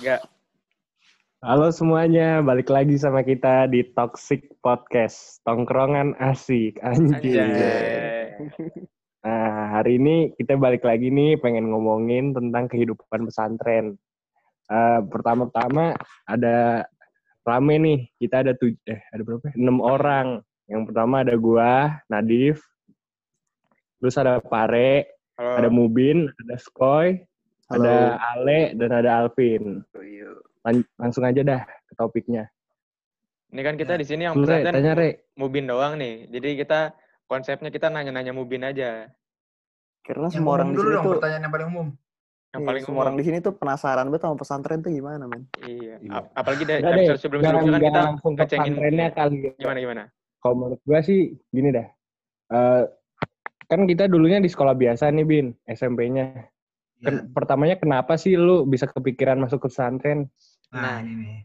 Enggak. Halo semuanya, balik lagi sama kita di Toxic Podcast Tongkrongan Asik Anjir. Nah, hari ini kita balik lagi nih pengen ngomongin tentang kehidupan pesantren. Pertama-tama ada rame nih, kita ada ada berapa? 6 orang. Yang pertama ada gua, Nadif. Terus ada Pare, halo. Ada Mubin, ada Skoy, halo. Ada Ale, dan ada Alpin. Langsung aja dah ke topiknya. Ini kan kita di sini yang perhatian Mubin doang nih. Jadi kita konsepnya kita nanya-nanya Mubin aja. Karena yang semua orang di sini tuh pertanyaan yang paling umum. Yang paling semua umum. Orang di sini tuh penasaran banget sama pesantren tuh gimana, men. Iya. Apalagi dari sebelum-sebelumnya kan kita ngecengin trennya kali. Gimana? Kalau menurut gua sih gini dah. Kan kita dulunya di sekolah biasa nih, Bin, SMP-nya. Pertamanya kenapa sih lu bisa kepikiran masuk ke pesantren? Nah ini nih.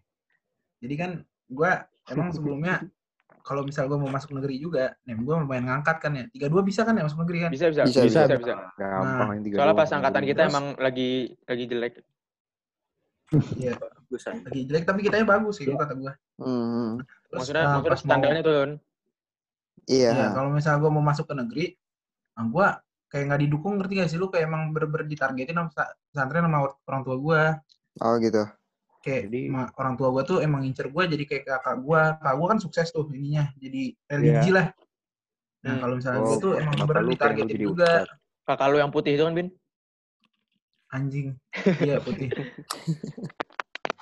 Jadi kan gue emang sebelumnya kalau misal gue mau masuk negeri juga, nih gue lumayan ngangkat kan ya. 32 bisa kan ya masuk negeri kan? Bisa. Gampang yang 32. Soalnya pas angkatan kita emang lagi jelek. Iya, bagusan. Lagi jelek tapi kitanya bagus gitu kata gue. Maksudnya standarnya turun. Iya. Ya, kalau misal gue mau masuk ke negeri, gue kayak nggak didukung, ngerti gak sih lu? Kayak emang bener-bener ditargetin sama pesantren sama orang tua gue. Oh gitu. Kayak jadi, orang tua gue tuh emang ngincer gue jadi kayak kakak gue. Kakak gue kan sukses tuh ininya, jadi religi lah. Nah kalau misalnya gue tuh emang bener-bener ditargetin juga. Kakak lu yang putih itu kan, Bin? Anjing. Iya, putih.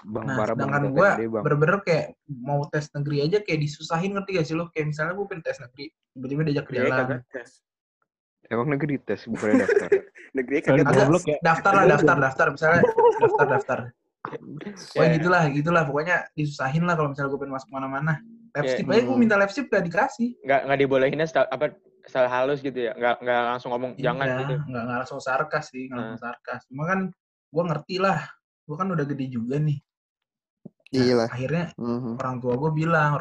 Nah sedangkan gue bener-bener kayak mau tes negeri aja kayak disusahin, ngerti gak sih lu? Kayak misalnya gue pengen tes negeri, tiba-tiba diajak ke dalam. Emang negeri tes, bukannya daftar. Negeri kagak daftar. Misalnya daftar. Pokoknya gitulah. Pokoknya disusahin lah kalau misalnya gue pengen masuk mana-mana. Lapsip aja gue minta lapsip gak dikasih. Gak dibolehinnya setelah halus gitu ya. Gak langsung ngomong jangan gitu. Gak langsung sarkas sih. Cuma kan gue ngerti lah. Gue kan udah gede juga nih. Iya lah. Akhirnya orang tua gue bilang.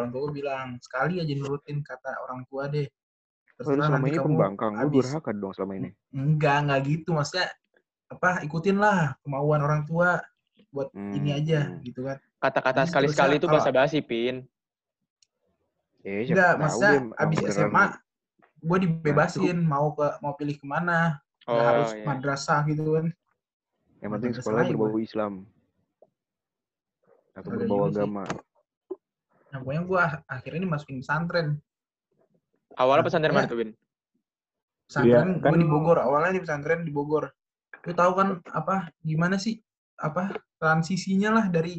Sekali aja nurutin kata orang tua deh. Terus selama ini pembangkang, lu durhaka dong selama ini. Enggak gitu. Maksudnya, ikutin lah kemauan orang tua buat ini aja, gitu kan. Kata-kata sekali-sekali itu bahasa basi, Pin. Enggak, maksudnya abis SMA, gue dibebasin, mau pilih kemana. Gak harus madrasah, gitu kan. Yang penting sekolah berbau Islam. Atau berbau agama. Nah, pokoknya gue akhirnya ini masukin pesantren. Awalnya pesantren mana tuh, Bin? Pesantren gue di Bogor. Awalnya di pesantren di Bogor. Lu tahu kan gimana sih transisinya lah dari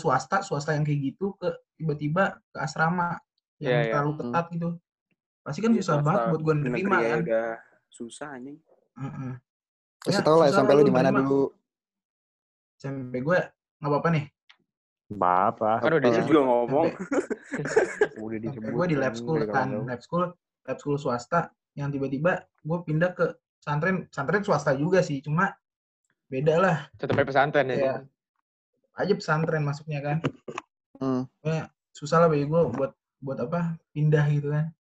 swasta yang kayak gitu ke tiba-tiba ke asrama yang terlalu ketat gitu. Pasti kan susah banget buat gue nerima kan. Susah anjing. Kasih tau lah sampai lu di mana dulu. Sampai gue enggak apa-apa nih. Bapak. Kan udah juga ngomong. Udah disebut. Gue di lab school swasta yang tiba-tiba gue pindah ke pesantren swasta juga sih, cuma beda lah. Tetap pesantren ya. Aja pesantren masuknya kan. Ya, susah lah bagi gue buat pindah gitu kan.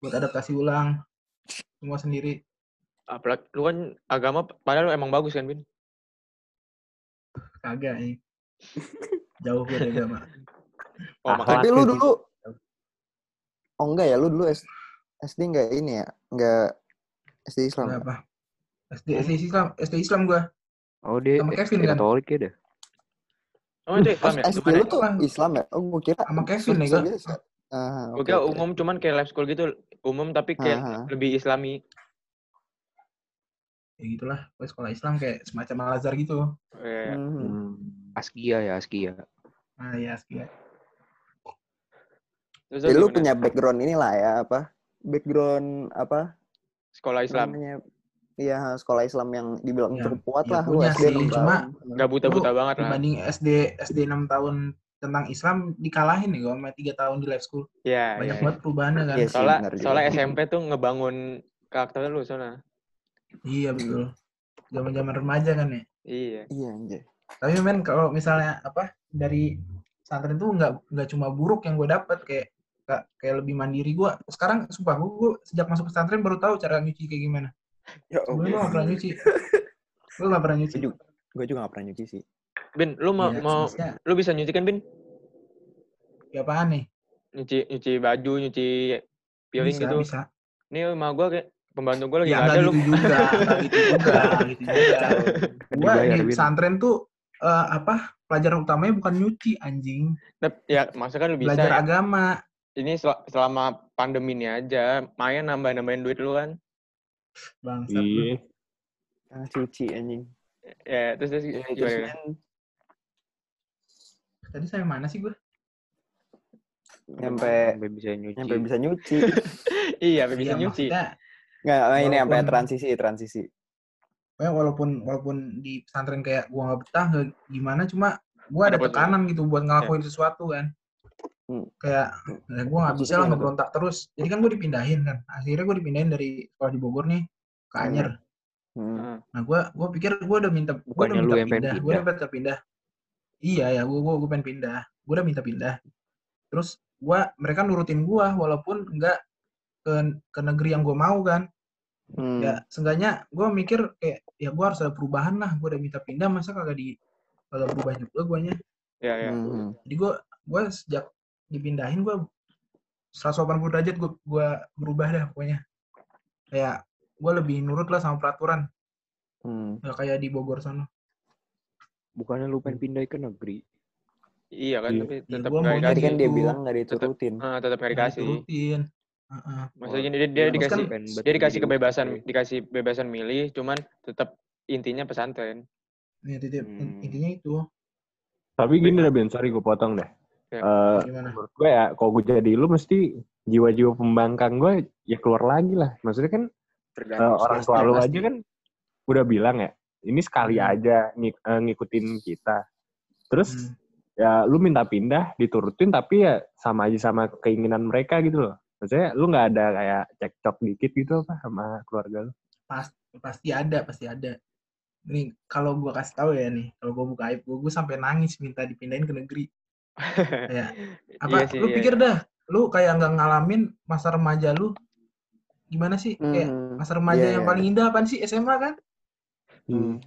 Buat adaptasi ulang semua sendiri. Apalagi lu kan agama padahal lu emang bagus kan, Bin? Kagak nih. Jauh dari agama. Tapi lu dulu lu dulu SD enggak ini ya? Enggak SD Islam. Enggak apa? SD Islam gua. Oh, dia sama Kevin kan. Katolik ya deh. Oh, itu Islam ya. SD lu tuh Islam ya? Oh, gua kira sama Kevin ya gua. Gua kira umum cuman kayak lab school gitu, umum tapi kayak lebih Islami. Ya gitulah, gue sekolah Islam kayak semacam Al-Azhar gitu. Askia. Ah iya, Askia. Jadi lu punya background inilah ya, background sekolah Islam. Iya, sekolah Islam yang dibilang cukup kuat lah. Lu SD sih, cuma nggak buta-buta banget lah. Dibanding SD 6 tahun tentang Islam dikalahin nih gue sama 3 tahun di life school. Iya. Banyak banget perubahannya kan. Soalnya SMP tuh ngebangun karakter lu soalnya. Iya betul. Zaman-zaman remaja kan ya. Iya. Tapi men kalau misalnya dari pesantren itu nggak cuma buruk yang gue dapat kayak lebih mandiri gue. Sekarang sumpah gue sejak masuk pesantren baru tahu cara nyuci kayak gimana. Ya, gue nggak pernah nyuci. Gue juga gak pernah nyuci sih. Bin, lu mau, ya, mau lu bisa nyuci kan, Bin? Ya apaan nih? Nyuci baju, nyuci piring bisa, gitu. Bisa. Nih sama gue kayak pembantu gue lagi ya, gak ada gitu lu. Juga, gitu juga. Gue di pesantren tuh pelajaran utamanya bukan nyuci, anjing. Ya, maksudnya kan lu bisa. Belajar ya. Agama. Ini selama pandemi ini aja, Maya nambahin duit lu kan. Bangsat lu. Ah, cuci anjing. Ya, terus gimana? Tadi saya mana sih gue? Sampai bisa nyuci. Iya, sampai bisa nyuci. Enggak, ini sampai transisi. Ya, walaupun di pesantren kayak gua enggak betah gimana, cuma gua ada tekanan gitu buat ngelakuin sesuatu kan. Kayak gua enggak bisa lah ngeberontak terus. Jadi kan gua dipindahin kan. Akhirnya gua dipindahin dari sekolah di Bogor nih ke Anyer. Nah, gue pikir gue udah minta pindah. Iya ya, gue pengen pindah. Gue udah minta pindah. Terus mereka nurutin gue walaupun nggak ke negeri yang gue mau kan. Ya, seenggaknya gue mikir kayak ya gue harus ada perubahan lah. Gue udah minta pindah, masa kagak berubah juga guanya. Ya. Jadi gue sejak dipindahin gue 180 derajat gue berubah dah pokoknya. Kayak gue lebih nurut lah sama peraturan. Nggak kayak di Bogor sana. Bukannya lu pengen pindah ke negeri? Iya kan, tapi tetap nggak dikasih. Tadi kan dia bilang nggak diturutin. Tetap nggak dikasih. Maksudnya dia dikasih kan, dia dikasih kebebasan, dikasih bebasan milih, cuman tetap intinya pesantren. Iya, intinya itu. Tapi gini deh, Ben, sorry gue potong deh. Ya. Menurut gue ya, kalau gue jadi lu mesti jiwa-jiwa pembangkang gue ya keluar lagi lah. Maksudnya kan orang tua lu aja kan udah bilang ya, ini sekali aja ngikutin kita. Terus ya lu minta pindah, diturutin tapi ya sama aja sama keinginan mereka gitu loh. Maksudnya lu nggak ada kayak cekcok dikit gitu apa sama keluarga lu? Pasti ada. Nih kalau gua kasih tahu ya nih, kalau gua buka aib gua sampai nangis minta dipindahin ke negeri. Kayak apa? Iya sih, lu pikir dah, lu kayak nggak ngalamin masa remaja lu? Gimana sih? Kayak masa remaja yang paling indah apaan sih? SMA kan?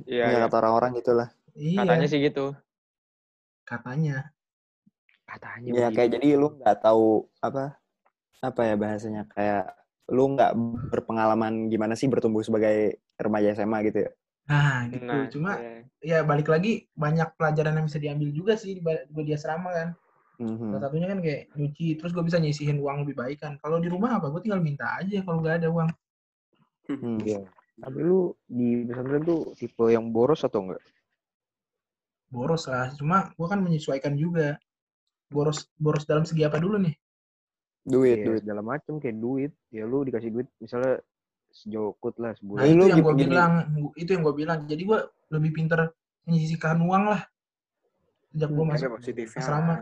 Iya. Kata orang-orang gitulah. Iya. Katanya sih gitu. Katanya. Ya kayak gitu. Jadi lu nggak tahu apa ya bahasanya, kayak lu nggak berpengalaman gimana sih bertumbuh sebagai remaja SMA gitu ya. Nah gitu. Nah, cuma ya balik lagi banyak pelajaran yang bisa diambil juga sih di asrama kan. Salah satunya kan kayak nyuci, terus gue bisa nyisihin uang lebih baik kan. Kalau di rumah gue tinggal minta aja kalau nggak ada uang. Iya. Tapi lu di pesantren tuh tipe yang boros atau enggak? Boros lah, cuma gue kan menyesuaikan juga. Boros dalam segi apa dulu nih? Duit dalam macam kayak duit. Ya lu dikasih duit misalnya sejokut lah sebulan. Nah, itu yang gue bilang. Jadi gue lebih pinter menyisihkan uang lah. Sejak gue masuk asrama.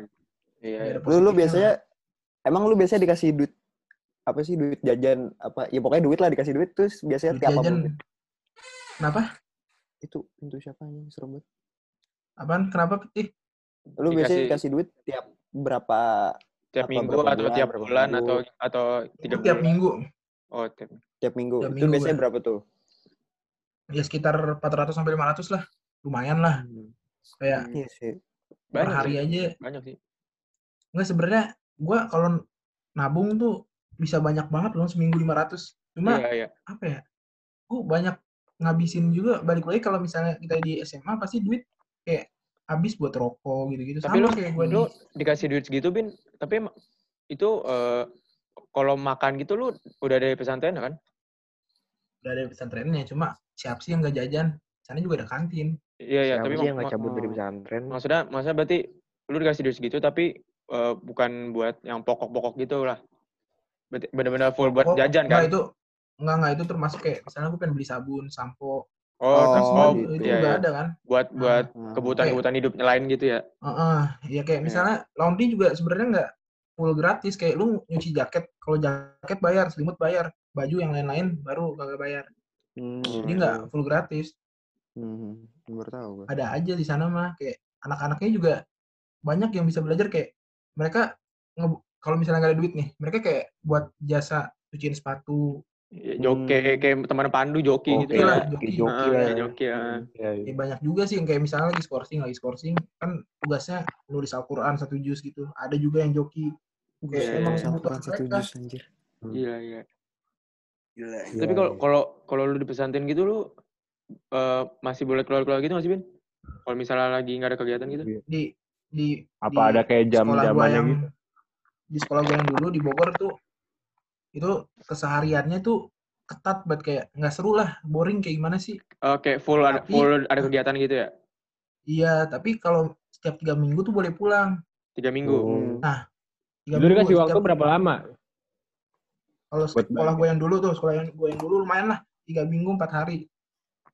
Iya. Lu biasanya emang lu biasanya dikasih duit apa sih, duit jajan apa? Ya pokoknya duit lah, dikasih duit terus biasanya duit tiap jajan. Apa? Kenapa? Itu pintu siapa yang serem banget? Apaan? Kenapa? Lu biasanya dikasih duit tiap berapa? Tiap minggu atau tiap bulan atau 3 bulan? Tiap minggu. Oh, tiap minggu. Itu biasanya berapa tuh? Ya sekitar 400 sampai 500 lah. Lumayan lah. Kayak per hari aja. Banyak sih. Nggak, sebenarnya gue kalau nabung tuh bisa banyak banget loh, seminggu 500. Cuma apa ya, gue banyak ngabisin juga. Balik lagi kalau misalnya kita di SMA pasti duit kayak habis buat rokok gitu-gitu. Tapi sama lu dikasih duit segitu, Bin, tapi itu kalau makan gitu lu udah ada pesantren kan? Udah ada pesantrennya, cuma siapa sih yang nggak jajan? Sana juga ada kantin. Iya, tapi yang nggak cabut dari pesantren. Maksudnya berarti lu dikasih duit segitu tapi bukan buat yang pokok-pokok gitu lah. Bener-bener full buat jajan kan? Enggak, itu termasuk kayak misalnya aku pengen beli sabun, sampo. Gitu. Itu juga ada kan? Buat kebutuhan-kebutuhan hidup lain gitu ya? Iya, kayak misalnya laundry juga sebenarnya enggak full gratis. Kayak lu nyuci jaket, kalau jaket bayar, selimut bayar, baju yang lain-lain baru kagak bayar. Jadi enggak full gratis. Baru tahu gue. Ada aja di sana mah, kayak anak-anaknya juga banyak yang bisa belajar. Kayak mereka kalau misalnya nggak ada duit nih, mereka kayak buat jasa cuciin sepatu, Joki, kayak teman pandu joki gitu lah. Joki ya. Banyak juga sih yang kayak misalnya lagi skorsing kan tugasnya nulis Al-Qur'an satu juz gitu. Ada juga yang joki. Emang Al-Qur'an satu juz anjir. Iya. Gila. Tapi kalau lu di pesantren gitu lu masih boleh keluar-keluar gitu enggak sih, Bin? Kalau misalnya lagi enggak ada kegiatan gitu? Di apa di ada kayak jam-jaman yang gitu? Di sekolah gue yang dulu di Bogor tuh itu kesehariannya tuh ketat banget, kayak nggak seru lah, boring kayak gimana sih? Oke, full ada kegiatan gitu ya? Iya, tapi kalau setiap 3 minggu tuh boleh pulang. 3 minggu? Nah, 3 minggu. Dulu kasih waktu berapa lama? Kalau sekolah gue yang dulu tuh, lumayan lah, 3 minggu 4 hari.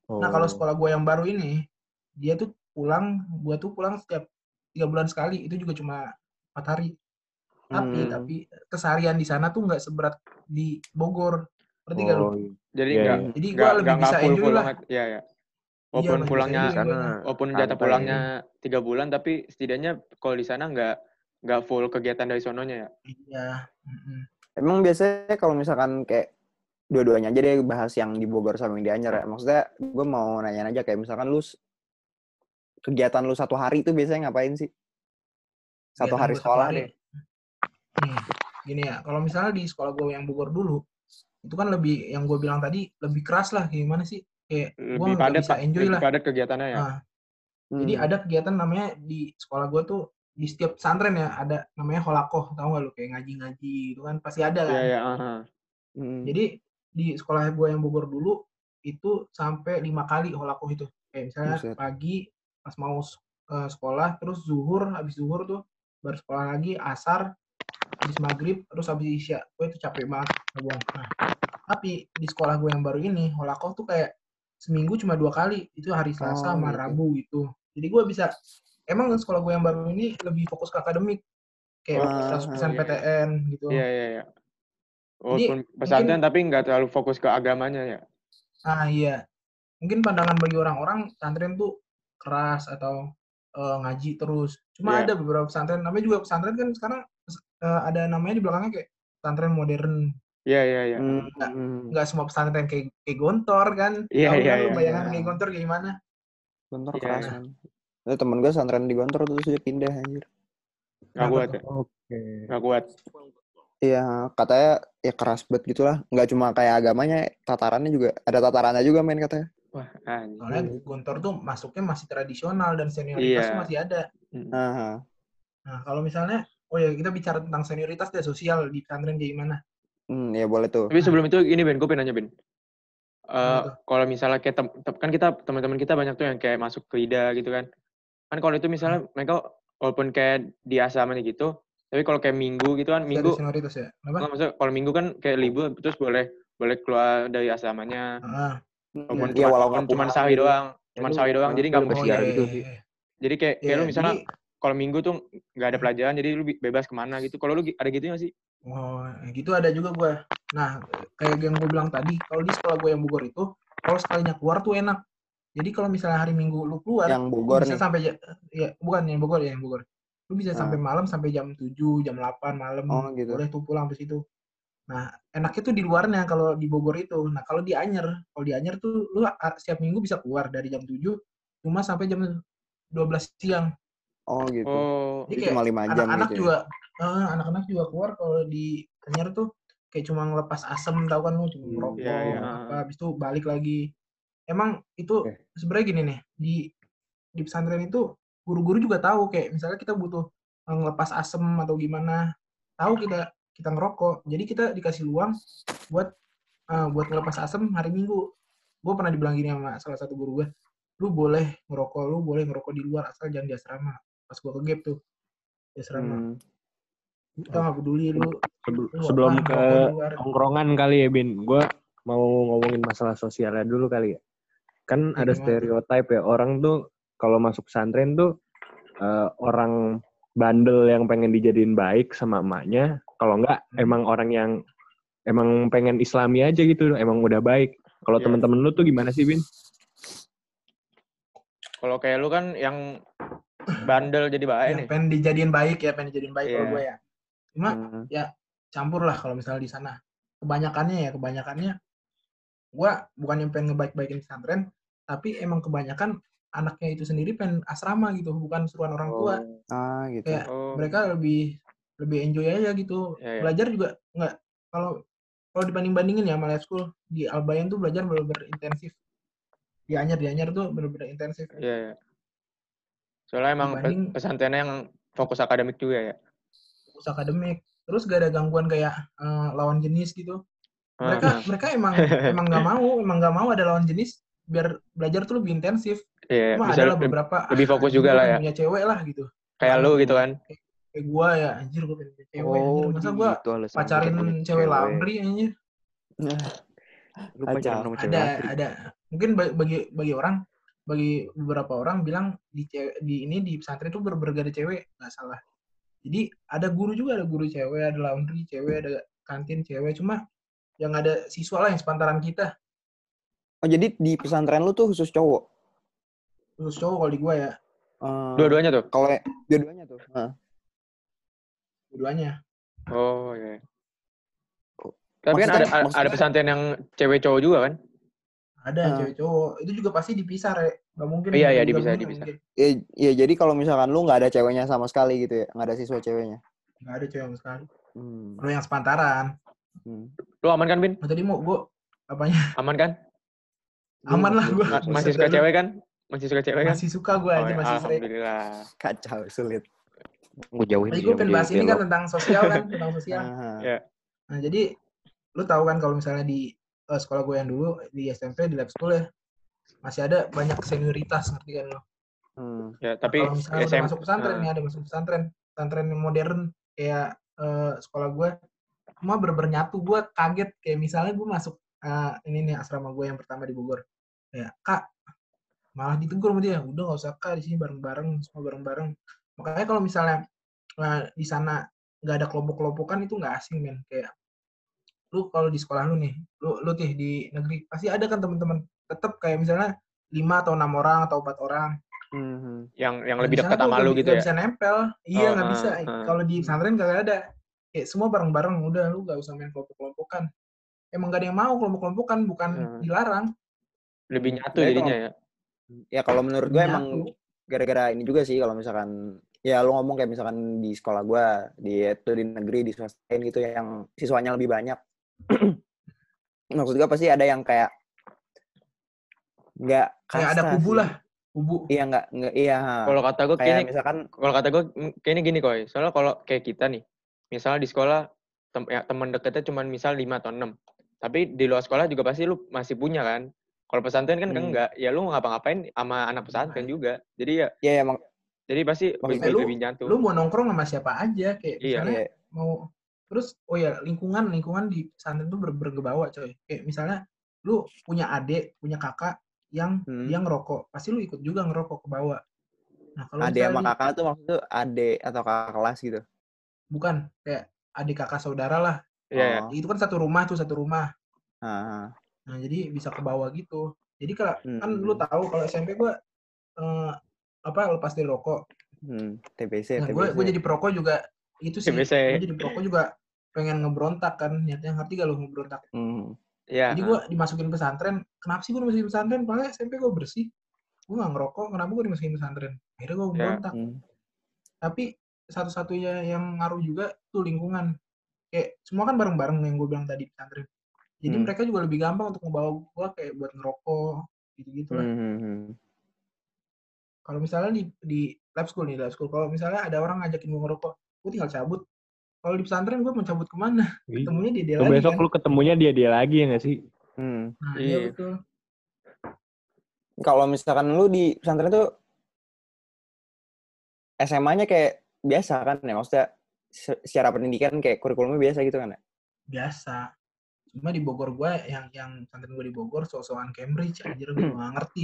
Oh. Nah, kalau sekolah gue yang baru ini, dia tuh pulang, gue tuh pulang setiap 3 bulan sekali, itu juga cuma 4 hari. Tapi keseharian di sana tuh nggak seberat di Bogor, berarti kan lu? Jadi gue lebih bisa enjoy lah. Iya. Walaupun pulangnya, walaupun jatah pulangnya 3 bulan, tapi setidaknya kalau di sana nggak full kegiatan dari sononya ya. Iya. Emang biasanya kalau misalkan kayak dua-duanya aja deh bahas yang di Bogor sama yang di Anyer ya. Maksudnya gue mau nanya aja kayak misalkan lu kegiatan lu satu hari itu biasanya ngapain sih? Satu hari sekolah deh. Gini ya, kalau misalnya di sekolah gue yang Bogor dulu, itu kan lebih, yang gue bilang tadi, lebih keras lah, gimana sih? Kayak gue gak bisa enjoy lah. Lebih padat kegiatannya ya? Nah, jadi ada kegiatan namanya di sekolah gue tuh, di setiap pesantren ya, ada namanya holakoh, tau gak lu? Kayak ngaji-ngaji, itu kan pasti ada kan? Iya. Jadi, di sekolah gue yang Bogor dulu, itu sampai 5 kali holakoh itu. Kayak misalnya pagi, pas mau sekolah, terus zuhur, habis zuhur tuh, baru sekolah lagi, asar, habis maghrib, terus habis isya. Gue itu capek banget. Nah, tapi di sekolah gue yang baru ini, holakoh tuh kayak seminggu cuma 2 kali. Itu hari Selasa sama Rabu gitu. Jadi gue bisa, emang sekolah gue yang baru ini lebih fokus ke akademik. Kayak 100% PTN gitu. Iya. Walaupun pesantren tapi nggak terlalu fokus ke agamanya ya. Ah iya. Mungkin pandangan bagi orang-orang, pesantren tuh keras atau ngaji terus. Cuma ada beberapa pesantren, namanya juga pesantren kan sekarang, ada namanya di belakangnya kayak pesantren modern. Iya. Nggak semua pesantren kayak Gontor kan. Iya. Bayangan kayak Gontor kayak gimana? Gontor keras kan. Nah, temen gue pesantren di Gontor tuh sudah pindah anjir. Nggak kuat ya? Nggak kuat. Iya, katanya ya keras banget gitu lah. Nggak cuma kayak agamanya, tatarannya juga. Ada tatarannya juga main katanya. Wah, anjir. Soalnya Gontor tuh masuknya masih tradisional dan senioritas masih ada. Nah, kalau misalnya kita bicara tentang senioritas dan sosial di pesantren kayak gimana? Ya boleh tuh. Tapi sebelum itu ini Ben, gue pengen nanya Ben. Kalau misalnya kayak kan kita teman-teman kita banyak tuh yang kayak masuk ke LIDA gitu kan. Kan kalau itu misalnya mereka walaupun kayak di asrama gitu, tapi kalau kayak minggu gitu kan, minggu ada senioritas ya. Kenapa? Maksudnya kalau minggu kan kayak libur terus boleh keluar dari asramanya. Walaupun cuma sawi doang, jadi enggak mesti gitu. Jadi kayak lu misalnya kalau minggu tuh nggak ada pelajaran, jadi lu bebas kemana gitu. Kalau lu ada gitu nggak sih? Oh, gitu ada juga gue. Nah, kayak yang gue bilang tadi, kalau di sekolah gue yang Bogor itu, kalau sekalinya keluar tuh enak. Jadi kalau misalnya hari Minggu lu keluar, yang Bogor bisa sampai yang Bogor. Lu bisa sampai malam, sampai jam 7, jam 8 malam. Oh, gitu. Boleh tuh pulang habis itu. Nah, enaknya tuh di luarnya kalau di Bogor itu. Nah, kalau di Anyer, tuh lu setiap minggu bisa keluar dari jam 7 cuma sampai jam 12 siang. Oh gitu. Jadi cuma 5 jam anak-anak gitu. Anak-anak juga keluar kalau di Anyer tuh kayak cuma ngelepas asem tau kan lu, cuma merokok. Habis itu balik lagi. Emang itu sebenarnya gini nih, di pesantren itu guru-guru juga tahu kayak misalnya kita butuh ngelepas asem atau gimana. Tahu kita ngerokok. Jadi kita dikasih luang buat ngelepas asem hari Minggu. Gue pernah dibilang gini sama salah satu guru gue. Lu boleh ngerokok di luar asal jangan di asrama. Pas gue ke gap tuh di asrama kita nggak peduli lu. Sebelum ke tongkrongan kali ya Bin, gue mau ngomongin masalah sosialnya dulu kali ya. Kan ada stereotip ya, orang tuh kalau masuk pesantren tuh orang bandel yang pengen dijadiin baik sama emaknya, kalau enggak emang orang yang emang pengen islami aja gitu, emang udah baik. Kalau temen-temen lu tuh gimana sih Bin? Kalau kayak lu kan yang bandel jadi baik nih. Pengen dijadiin baik kalau gue ya. Cuma ya campur lah kalau misalnya di sana. Kebanyakannya gue bukan yang pengen ngebaik-baikin pesantren, tapi emang kebanyakan anaknya itu sendiri pengen asrama gitu, bukan seruan orang tua. Gitu. Kayak mereka lebih enjoy aja gitu. Yeah. Belajar juga nggak, kalau dibanding-bandingin ya sama Lab School, di Albayan tuh belajar bener-bener intensif. Di Anyer tuh bener-bener intensif. Iya, yeah, yeah. Soalnya emang pesantrennya yang fokus akademik juga ya? Fokus akademik. Terus gak ada gangguan kayak lawan jenis gitu. Mereka emang nggak mau ada lawan jenis, biar belajar tuh lebih intensif. Yeah, cuma ada beberapa lebih fokus juga lah ya. Punya cewek lah gitu. Kayak lu gitu kan? Kayak gue ya, anjir gue pengen cewek. Anjir, masa gue gitu, pacarin cewek laundry anjir. Lu pacaran sama cewek laundry. Ada. Mungkin bagi beberapa orang bilang di pesantren tuh bergada cewek, nggak salah. Jadi ada guru cewek, ada laundry cewek, ada kantin cewek. Cuma yang ada siswa lah yang sepantaran kita. Oh, jadi di pesantren lu tuh khusus cowok? Khusus cowok kalau di gua ya. Dua-duanya tuh? Kalau dua-duanya tuh? Dua-duanya. Oh, iya. Tapi maksudnya, kan ada pesantren yang cewek cowok juga kan? Ada cewek cowok. Itu juga pasti dipisah, Re. Gak mungkin. Iya, dipisah. Iya, jadi kalau misalkan lu gak ada ceweknya sama sekali gitu ya? Gak ada siswa ceweknya? Gak ada cewek sama sekali. Lu yang sepantaran. Lu aman kan, Bin? Tadi mau gua apanya? Aman kan? Aman lah gue. Masih suka cewek kan? Masih suka gue aja, masih sering. Alhamdulillah. Kacau, sulit. Gue jauhin dia. Gue pengen bahas ini kan tentang sosial kan, tentang sosial. Yeah. Nah, jadi lu tahu kan kalau misalnya di sekolah gue yang dulu, di SMP, di Lab School ya, masih ada banyak senioritas, ngerti kan lo? Ya, tapi nah, kalau misalnya udah masuk pesantren nih, ada masuk pesantren yang modern, kayak sekolah gue, cuma bernyatu. Gue kaget, kayak misalnya gue masuk ini nih asrama gue yang pertama di Bogor. Ya, Kak, malah ditegur sama dia. Udah enggak usah, Kak, di sini bareng-bareng, semua bareng-bareng. Makanya kalau misalnya di sana enggak ada kelompok-kelompokan itu enggak asing, men. Kayak lu kalau di sekolah lu nih, lu teh di negeri pasti ada kan teman-teman. Tetap kayak misalnya 5 atau 6 orang atau 4 orang. Yang lebih dekat sama lu gitu ya. Enggak bisa nempel. Iya, enggak bisa. Kalau di pesantren enggak ada. Kayak semua bareng-bareng, udah lu enggak usah main kelompok-kelompokan. Emang gak ada yang mau kelompok-kelompokan, bukan dilarang. Lebih nyatu jadinya ya? Ya kalau menurut gue emang gara-gara ini juga sih, kalau misalkan, ya lu ngomong kayak misalkan di sekolah gue, di negeri, di swastain gitu yang siswanya lebih banyak. Maksud gue pasti ada yang kayak gak kasar. Kayak ada kubu lah. Kubu. Iya, gak, iya. Kalau kata gue kayaknya gini Koy, soalnya kalau kayak kita nih, misalnya di sekolah, teman deketnya cuma misal 5 atau 6. Tapi di luar sekolah juga pasti lu masih punya kan. Kalau pesantren kan enggak, ya lu ngapa-ngapain sama anak pesantren juga. Jadi ya jadi pasti lebih nyatu. Lu mau nongkrong sama siapa aja kayak misalnya mau terus lingkungan di pesantren tuh bergebawa coy. Kayak misalnya lu punya adik, punya kakak yang dia ngerokok, pasti lu ikut juga ngerokok ke bawah. Nah, kalau adik sama kakak tuh maksudnya adik atau kakak kelas gitu. Bukan, kayak adik kakak saudara lah. Yeah. Itu kan satu rumah. Nah, jadi bisa ke bawah gitu. Jadi kalau kan lu tahu kalau SMP gue lepas dari rokok. TBC. Nah, gue jadi perokok juga itu sih. TBC. Gue jadi perokok juga pengen ngebrontak kan, niatnya ngerti gak lu ngebrontak. Yeah. Jadi gue dimasukin pesantren. Kenapa sih gue dimasukin pesantren? Padahal SMP gue bersih. Gue gak ngerokok, kenapa gue dimasukin pesantren? Akhirnya gue ngebrontak. Tapi satu-satunya yang ngaruh juga tuh lingkungan. Kayak semua kan bareng-bareng yang gue bilang tadi pesantren. Jadi mereka juga lebih gampang untuk membawa gue kayak buat ngerokok gitu-gitu lah. Kalau misalnya di lab school kalau misalnya ada orang ngajakin gue ngerokok, gue tinggal cabut. Kalau di pesantren gue mau cabut kemana? Ketemunya dia lagi. Besok kan? Lu ketemunya dia lagi ya nggak sih? Nah, iya betul. Kalau misalkan lu di pesantren tuh SMA-nya kayak biasa kan ya? Maksudnya secara pendidikan kayak kurikulumnya biasa gitu kan ya? Biasa. Cuma di Bogor gue, yang pesantren gue di Bogor, so-soan Cambridge, anjir gue gak ngerti.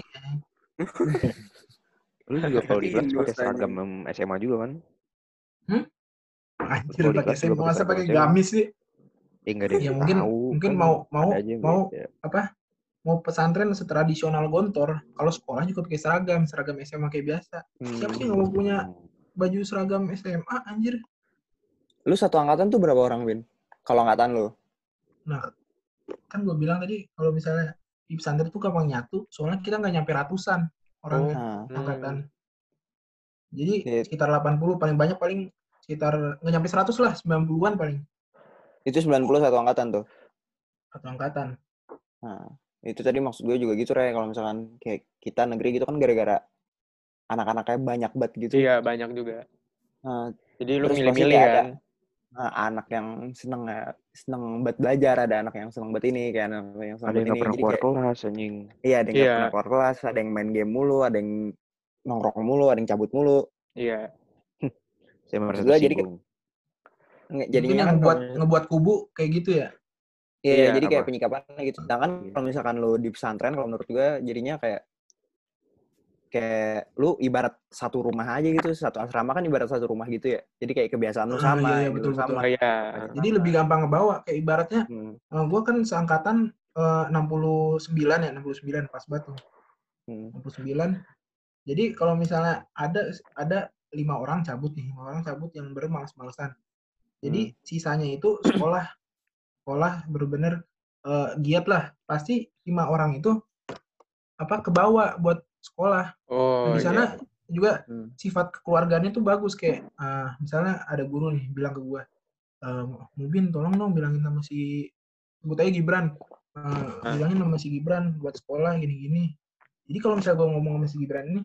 Lu juga kalau di kelas pakai seragam SMA juga kan? Anjir pakai SMA, masa pakai gamis sih? Ya mungkin mau pesantren setradisional Gontor, kalau sekolah juga pakai seragam SMA kayak biasa. Siapa sih kalau punya baju seragam SMA, anjir? Lu satu angkatan tuh berapa orang, Win? Kalau angkatan lu? Nah, kan gue bilang tadi, kalau misalnya di pesantren tuh gampang nyatu, soalnya kita nggak nyampe ratusan orangnya angkatan. Jadi sekitar 80, paling banyak paling sekitar nggak nyampe 100 lah, 90-an paling. Itu 90 satu angkatan tuh? Satu angkatan. Nah, itu tadi maksud gue juga gitu, Re. Kalau misalkan kayak kita negeri gitu kan gara-gara anak-anaknya banyak banget gitu. Iya, banyak juga. Nah, jadi lu milih-milih kan? Nah, anak yang seneng banget belajar, ada anak yang seneng banget ini, kayak anak yang seneng banget ini. Ada yang gak pernah keluar kelas, anjing. Iya, ada yang gak pernah keluar kelas, ada yang main game mulu, ada yang nongkrong mulu, ada yang cabut mulu. Iya. Saya merasa tersinggung. Jadi mungkin yang ngebuat kubu kayak gitu ya? Iya, ya, jadi kayak penyikapannya gitu. Sedangkan kalau misalkan lu di pesantren, kalau menurut gue jadinya kayak lu ibarat satu rumah aja gitu, satu asrama kan ibarat satu rumah gitu ya. Jadi kayak kebiasaan lu sama, iya, betul, sama. Iya. Jadi lebih gampang ngebawa, kayak ibaratnya gue kan seangkatan 69 pas banget tuh. 69. Jadi kalau misalnya ada 5 orang cabut nih, 5 orang cabut yang bermalas-malesan. Jadi sisanya itu sekolah bener-bener giat lah. Pasti 5 orang itu kebawa buat sekolah. Oh, nah, di sana juga sifat kekeluargaannya tuh bagus, kayak misalnya ada guru nih bilang ke gua, Mubin tolong dong bilangin sama si sebut aja Gibran, bilangin sama si Gibran buat sekolah gini-gini. Jadi kalau misalnya gua ngomong sama si Gibran ini,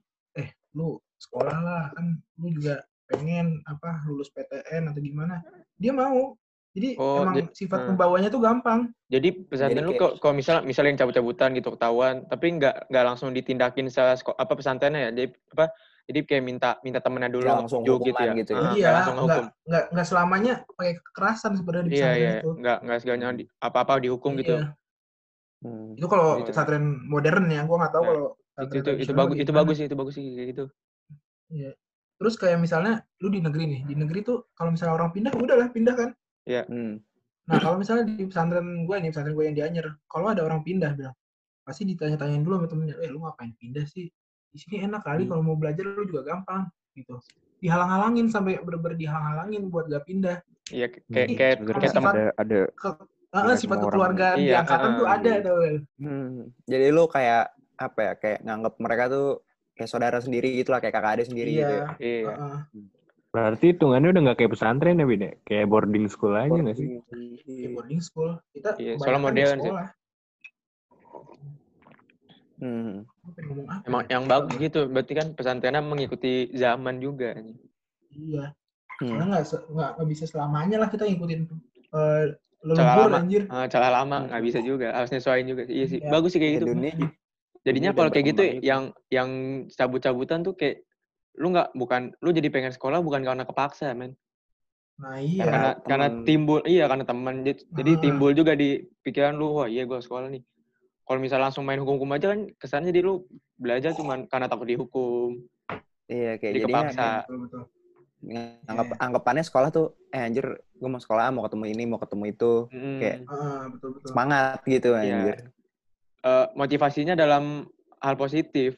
lu sekolah lah, kan lu juga pengen lulus PTN atau gimana, dia mau. Jadi emang sifat pembawanya tuh gampang. Jadi pesantren lu kalau misalnya yang cabut-cabutan gitu ketahuan, tapi nggak langsung ditindakin pesantrennya ya. Jadi kayak minta temennya dulu langsung gitu ya. Gitu ya. Iya, nggak selamanya pakai kekerasan sebenarnya di pesantren itu. Nggak segalanya apa-apa dihukum gitu. Iya. Itu kalau pesantren modern ya, gua nggak tahu kalau itu bagus sih kayak gitu. Iya. Terus kayak misalnya lu di negeri nih, di negeri tuh kalau misalnya orang pindah, udahlah pindah kan. Iya. Nah, kalau misalnya di pesantren gue yang di Anyer, kalau ada orang pindah bilang, pasti ditanya-tanyain dulu sama temennya, lu ngapain pindah sih? Di sini enak kali, kalau mau belajar lu juga gampang gitu. Dihalang-halangin sampai bener-bener dihalang-halangin buat gak pindah. Iya, kayak sebenarnya ada sifat keluarga di angkatan tuh ada tau. Jadi lu kayak kayak nganggap mereka tuh kayak saudara sendiri gitu lah, kayak kakak adik sendiri gitu. Iya. Berarti hitungannya udah nggak kayak pesantren ya, Bine? Kayak boarding school aja nggak sih? Iya, boarding school. Kita soalnya modern sih. Emang yang bagus gitu. Berarti kan pesantrennya mengikuti zaman juga. Iya. Karena nggak bisa selamanya lah kita ngikutin lembur, anjir. Celah lama nggak bisa juga. Harus nyesuaiin juga. Iya sih. Bagus sih kayak gitu. Jadinya kalau kayak gitu, yang cabut-cabutan tuh kayak lu jadi pengen sekolah bukan karena kepaksa, men. Nah, iya. Karena teman. Jadi timbul juga di pikiran lu, wah iya gua sekolah nih. Kalau misalnya langsung main hukum-hukum aja kan kesannya jadi lu belajar cuma karena takut dihukum. Iya, kayak jadi kepaksa. Betul. Anggapannya sekolah tuh anjir, gua mau sekolah, mau ketemu ini, mau ketemu itu, kayak betul. Semangat gitu anjir. Iya. Motivasinya dalam hal positif.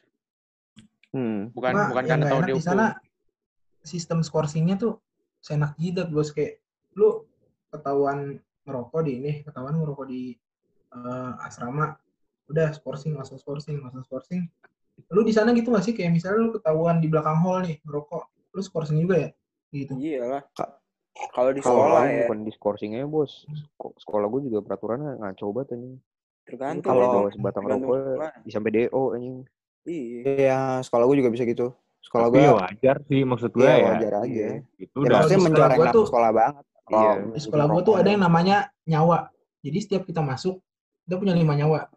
Bukan karena tahu dihukum. Di sana sistem skorsingnya tuh senak jidat, bos. Kayak lu ketahuan ngerokok di ini, ketahuan ngerokok di asrama, udah skorsing. Lu di sana gitu nggak sih? Kayak misalnya lu ketahuan di belakang hall nih ngerokok, lu skorsing juga ya? Gitu. Iyalah. Kalau di sekolah ya. Bukan di skorsingnya, bos. Sekolah gue juga peraturannya ngaco banget anjing. Tergantung. Kalau sebatang rokok bisa sampai DO anjing. Iya, sekolah gue juga bisa gitu. Sekolah gue wajar sih, maksud gue ya. Wajar aja. Itu maksudnya mencoreng nama sekolah banget. Iya. Di sekolah gue tuh ada yang namanya nyawa. Jadi setiap kita masuk, kita punya 5 nyawa.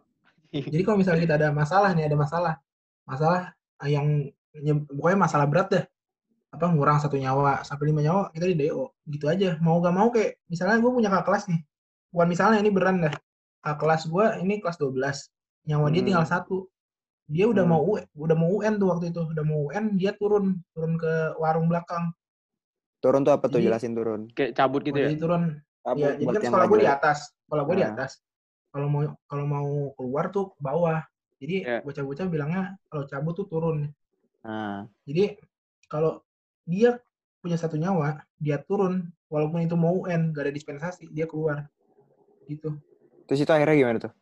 Jadi kalau misalnya kita ada masalah yang pokoknya masalah berat deh. Ngurang 1 nyawa sampai 5 nyawa kita di DO. Gitu aja. Mau gak mau kayak misalnya gue punya kakak kelas nih. Bukan misalnya ini beran dah. Kakak kelas gue ini kelas 12. Nyawa dia tinggal 1. Dia udah mau UN tuh waktu itu. Udah mau UN, dia turun ke warung belakang. Turun tuh apa tuh? Jadi, jelasin turun. Kayak cabut gitu ya? Turun. Ya, jadi kan sekolah gue di atas. Kalau mau keluar tuh ke bawah. Jadi bocah-bocah bilangnya kalau cabut tuh turun. Jadi kalau dia punya 1 nyawa, dia turun walaupun itu mau UN, gak ada dispensasi, dia keluar. Gitu. Terus itu akhirnya gimana tuh?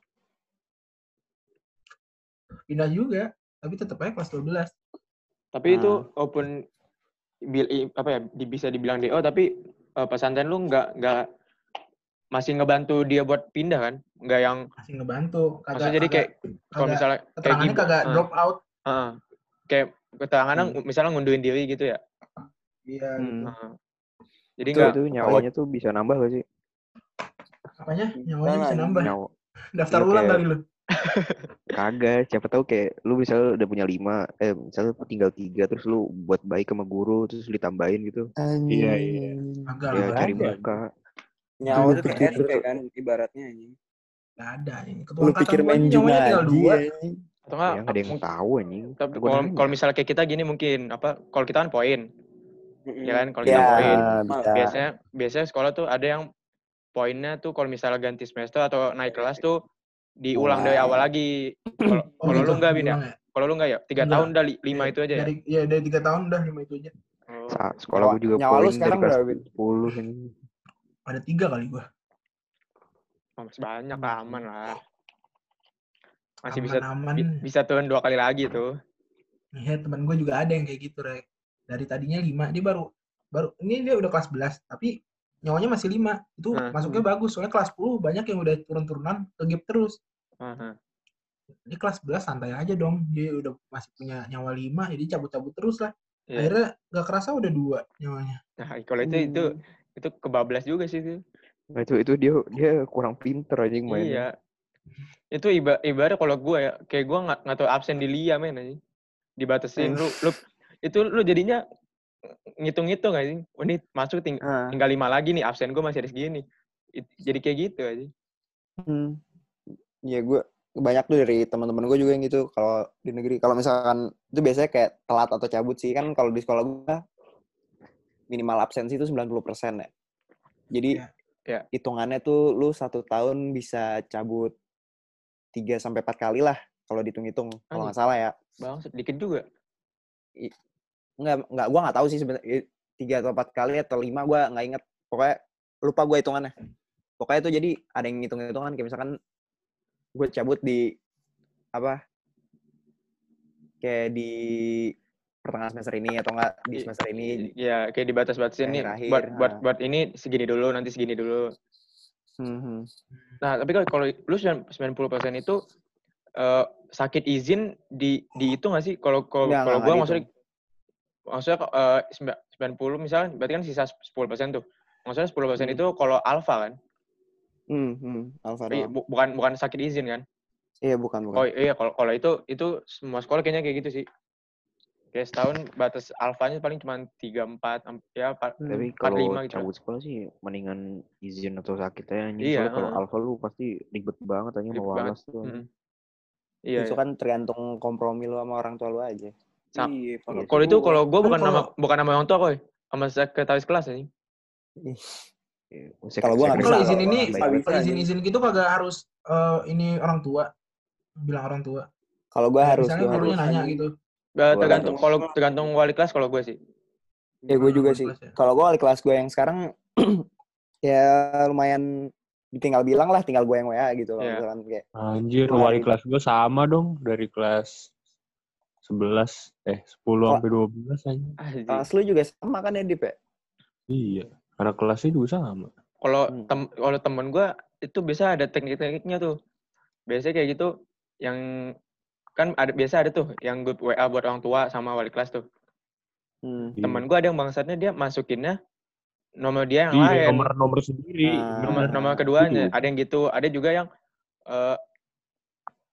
pindah juga, tapi tetap aja kelas 12. Tapi itu open apa ya, bisa dibilang DO, tapi pesantren lu nggak masih ngebantu dia buat pindah kan? Nggak yang masih ngebantu. Maksudnya jadi kayak kalau misalnya keterangannya kagak drop out. Kayak keterangannya misalnya ngundurin diri gitu ya? Iya. Gitu. Jadi nggak. Itu nyawanya tuh bisa nambah nggak sih? Apanya? Nyawanya bisa nambah. Nyawa. Daftar ya, ulang dari lu. Kagak, siapa tahu kayak lu misalnya udah punya 5, misalnya tinggal 3 terus lu buat baik sama guru terus ditambahin gitu. Iya, iya. Agak ya, cari muka. Nyawa itu kayak RP kan ibaratnya ini. Enggak ada ini. Ketua lu pikir main nyawanya tinggal 2. Atau enggak ya, ada yang tahu anjing. Tapi kalau misalnya kayak kita gini mungkin apa? Kalau kita kan poin. Ya kan kalau kita poin. Biasanya sekolah tuh ada yang poinnya tuh kalau misalnya ganti semester atau naik kelas tuh diulang dari awal lagi. Kalau lu enggak Bin ya? Kalau lu enggak ya 3 tahun udah 5 itu aja ya? Iya dari 3 tahun udah 5 itu aja. Sekolah gue juga poin dari kelas 10 ini. Ada 3 kali gue. Masih banyak lah, aman lah. Masih aman, bisa aman. Bisa turun 2 kali lagi tuh. Iya teman gue juga ada yang kayak gitu Rek. Dari tadinya 5 dia baru ini dia udah kelas 11 tapi nyawanya masih 5. Itu masuknya bagus. Soalnya kelas 10 banyak yang udah turun-turunan ke gap terus. Jadi kelas 11 santai aja dong. Dia udah masih punya nyawa 5. Jadi cabut-cabut terus lah. Yeah. Akhirnya gak kerasa udah 2 nyawanya. Nah kalau itu kebablas juga sih itu. Nah, itu dia kurang pinter anjing main. Iya. Itu ibarat kalau gue ya. Kayak gue gak tau absen di LIA men anjing. Dibatasin. Lu jadinya ngitung-ngitung aja. Oh, ini masuk tinggal 5 lagi nih. Absen gue masih ada segini. Jadi kayak gitu aja. Ya gue banyak tuh dari teman-teman gue juga yang gitu. Kalau di negeri, kalau misalkan itu biasanya kayak telat atau cabut sih. Kan kalau di sekolah gue minimal absensi itu 90% ya. Jadi hitungannya tuh lu 1 tahun bisa cabut 3-4 kali lah. Kalau dihitung-hitung. Kalau nggak salah ya. Bang, sedikit juga. Enggak, gue nggak tahu sih sebenarnya 3 atau 4 kali atau 5 gue nggak inget, pokoknya lupa gue hitungannya. Pokoknya itu jadi ada yang hitung-hitungan kayak misalkan gue cabut di apa kayak di pertengahan semester ini atau enggak di semester ini ya kayak di batas-batas ini buat ini segini dulu nanti segini dulu. Nah tapi kalau lu 90% itu sakit izin dihitung nggak sih kalau gue maksudnya 90 misalnya berarti kan sisa 10% tuh. Maksudnya 10% itu kalau alfa kan? Alfa. Iya, bukan sakit izin kan? Iya, bukan. Oh iya, kalau itu semua sekolah kayaknya kayak gitu sih. Kayak setahun batas alfanya paling cuma 3-4 ya 4-5 gitu. Tapi kalau cabut sekolah sih mendingan izin atau sakit aja. Iya, kalau alfa lu pasti ribet banget aja mau walas tuh. Iya. Itu kan tergantung kompromi lu sama orang tua lu aja. Nah, iya, kalau itu kalau gue bukan nama orang tua koi, sama sekretaris kelas aja. Kalau gue kalau izin gitu kagak harus ini orang tua, bilang orang tua. Kalau gue harus. Misalnya gurunya nanya gitu. Gak tergantung tergantung wali kelas kalau gue sih. Ya gue juga sih. Kalau gue wali kelas gue yang sekarang ya lumayan tinggal bilang lah, tinggal gue yang WA gitu. Yeah. Kayak, anjir wali kelas gue sama dong dari kelas 10 sampai 12 aja. Kelas lu juga sama kan ya, Dip ya? Iya, karena kelasnya juga sama. Kalau kalau temen gue itu biasa ada teknik-tekniknya tuh. Biasanya kayak gitu yang kan biasa ada tuh yang grup WA buat orang tua sama wali kelas tuh. Temen gue ada yang bangsatnya dia masukinnya nomor dia yang lain. Nomor sendiri, nomor keduanya. Ada yang gitu, ada juga yang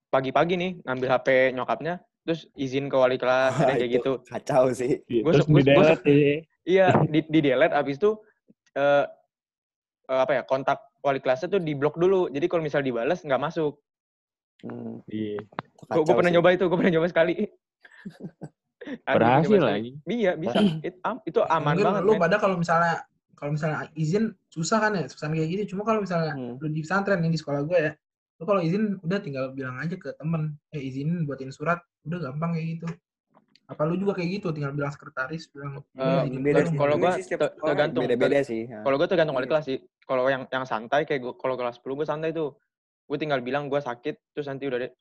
pagi-pagi nih ngambil HP nyokapnya terus izin ke wali kelas kayak gitu. Kacau sih. Gue delete. Iya, di delete abis itu kontak wali kelasnya tuh diblok dulu. Jadi kalau misal dibalas nggak masuk. Iya. Gue pernah nyoba itu, sekali. Berhasil lagi. Iya, bisa. Itu aman mungkin banget. Lu pada kalau misalnya izin susah kan ya, susah kayak gitu. Cuma kalau misalnya lu di pesantren nih di sekolah gue ya. Lu kalau izin udah tinggal bilang aja ke temen, izinin buatin surat. Udah gampang kayak gitu. Apa lu juga kayak gitu? Tinggal bilang sekretaris, bilang kalau gua tergantung beda-beda sih. Kalau gua tergantung wali kelas sih. Kalau yang santai kayak kalau kelas 10 gua santai tuh. Gua tinggal bilang gua sakit terus nanti udah deh.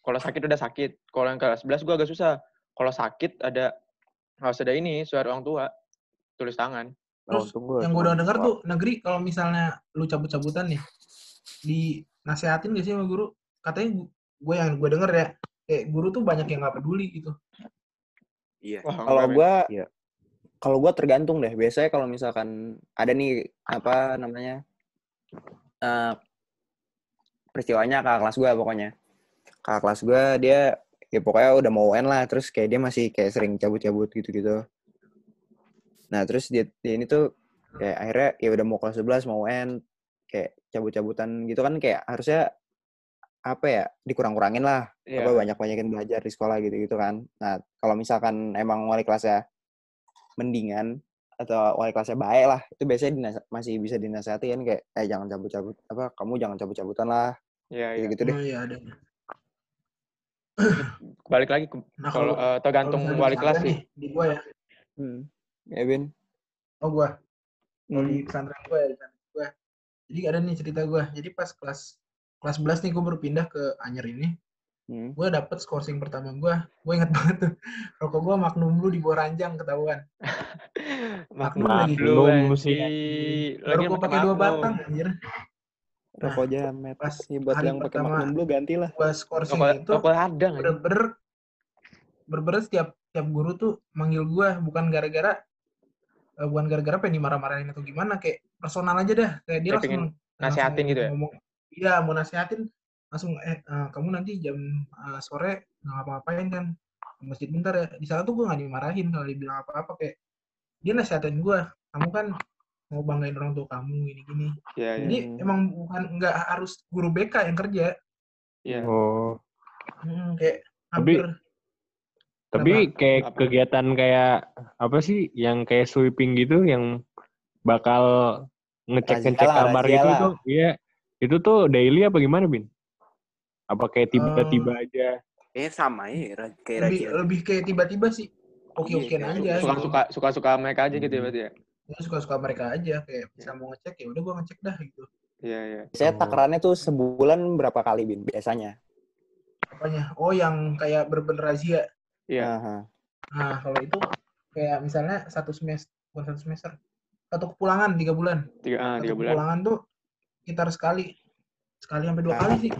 Kalau sakit udah sakit. Kalau yang kelas 11 gue agak susah. Kalau sakit ada, harus ada ini, surat orang tua. Tulis tangan. Terus yang gue udah denger tuh, negeri kalau misalnya lu cabut-cabutan nih, dinasehatin gak sih sama guru? Katanya gue yang gue denger ya, kayak guru tuh banyak yang gak peduli gitu. Iya. Kalau gue tergantung deh. Biasanya kalau misalkan ada nih, apa namanya, peristiwanya kakak kelas gue pokoknya. Kakak kelas gue dia ya pokoknya udah mau UN lah, terus kayak dia masih kayak sering cabut-cabut gitu-gitu. Nah terus dia ini tuh kayak akhirnya ya udah mau kelas 11 mau UN, kayak cabut-cabutan gitu kan, kayak harusnya apa ya, dikurang-kurangin lah, yeah. Apa banyak-banyakin belajar di sekolah gitu-gitu kan. Nah kalau misalkan emang wali kelasnya mendingan atau wali kelasnya baik lah, itu biasanya masih bisa dinasehatin kayak jangan cabut-cabut, apa kamu jangan cabut-cabutan lah, yeah, gitu-gitu deh. Iya ada. Balik lagi kalau tergantung wali kelas sih di gua ya. Ya Bin. Oh gua. Kalau di pesantren gua ya, gua. Jadi ada nih cerita gua. Jadi pas kelas 11 nih gua baru pindah ke Anyer ini. Gua dapet skorsing pertama gua. Gua ingat banget tuh. Rokok gua Magnum Blue di bawah ranjang ketahuan. Magnum sih. Lagi pakai 2 batang anjir. Rokok jamet. Pas buat yang pakai Magnum Blue gantilah. Gua skorsing itu. Berber setiap guru tuh manggil gue bukan gara-gara pengen dimarah-marahin atau gimana, kayak personal aja dah, kayak dia langsung nasihatin gitu ya. Iya, mau nasihatin langsung kamu nanti jam sore nggak ngapa-ngapain kan ke masjid bentar ya. Di sana tuh gue nggak dimarahin kalau dibilang apa-apa, kayak dia nasihatin gue, kamu kan mau banggain orang tua kamu gini-gini. Yeah, jadi yeah. Emang bukan nggak harus guru BK yang kerja. Iya. Yeah. Oh. Kayak hampir. Tapi kayak kegiatan kayak apa sih yang kayak sweeping gitu yang bakal ngecek kamar gitu tuh, iya itu tuh daily apa gimana Bin? Apa kayak tiba-tiba aja? Sama ya kayak lebih kayak tiba-tiba sih. Oke-okean aja. Suka-suka mereka aja gitu ya berarti ya. Suka-suka mereka aja, kayak bisa mau ngecek ya udah gua ngecek dah gitu. Iya iya. Saya takarannya tuh sebulan berapa kali Bin biasanya? Apanya? Oh yang kayak bener-bener razia. Iya. Uh-huh. Nah, kalau itu kayak misalnya bukan satu semester. Satu kepulangan 3 bulan. 3 bulan. Kepulangan tuh kita harus sekali sampai 2 kali sih.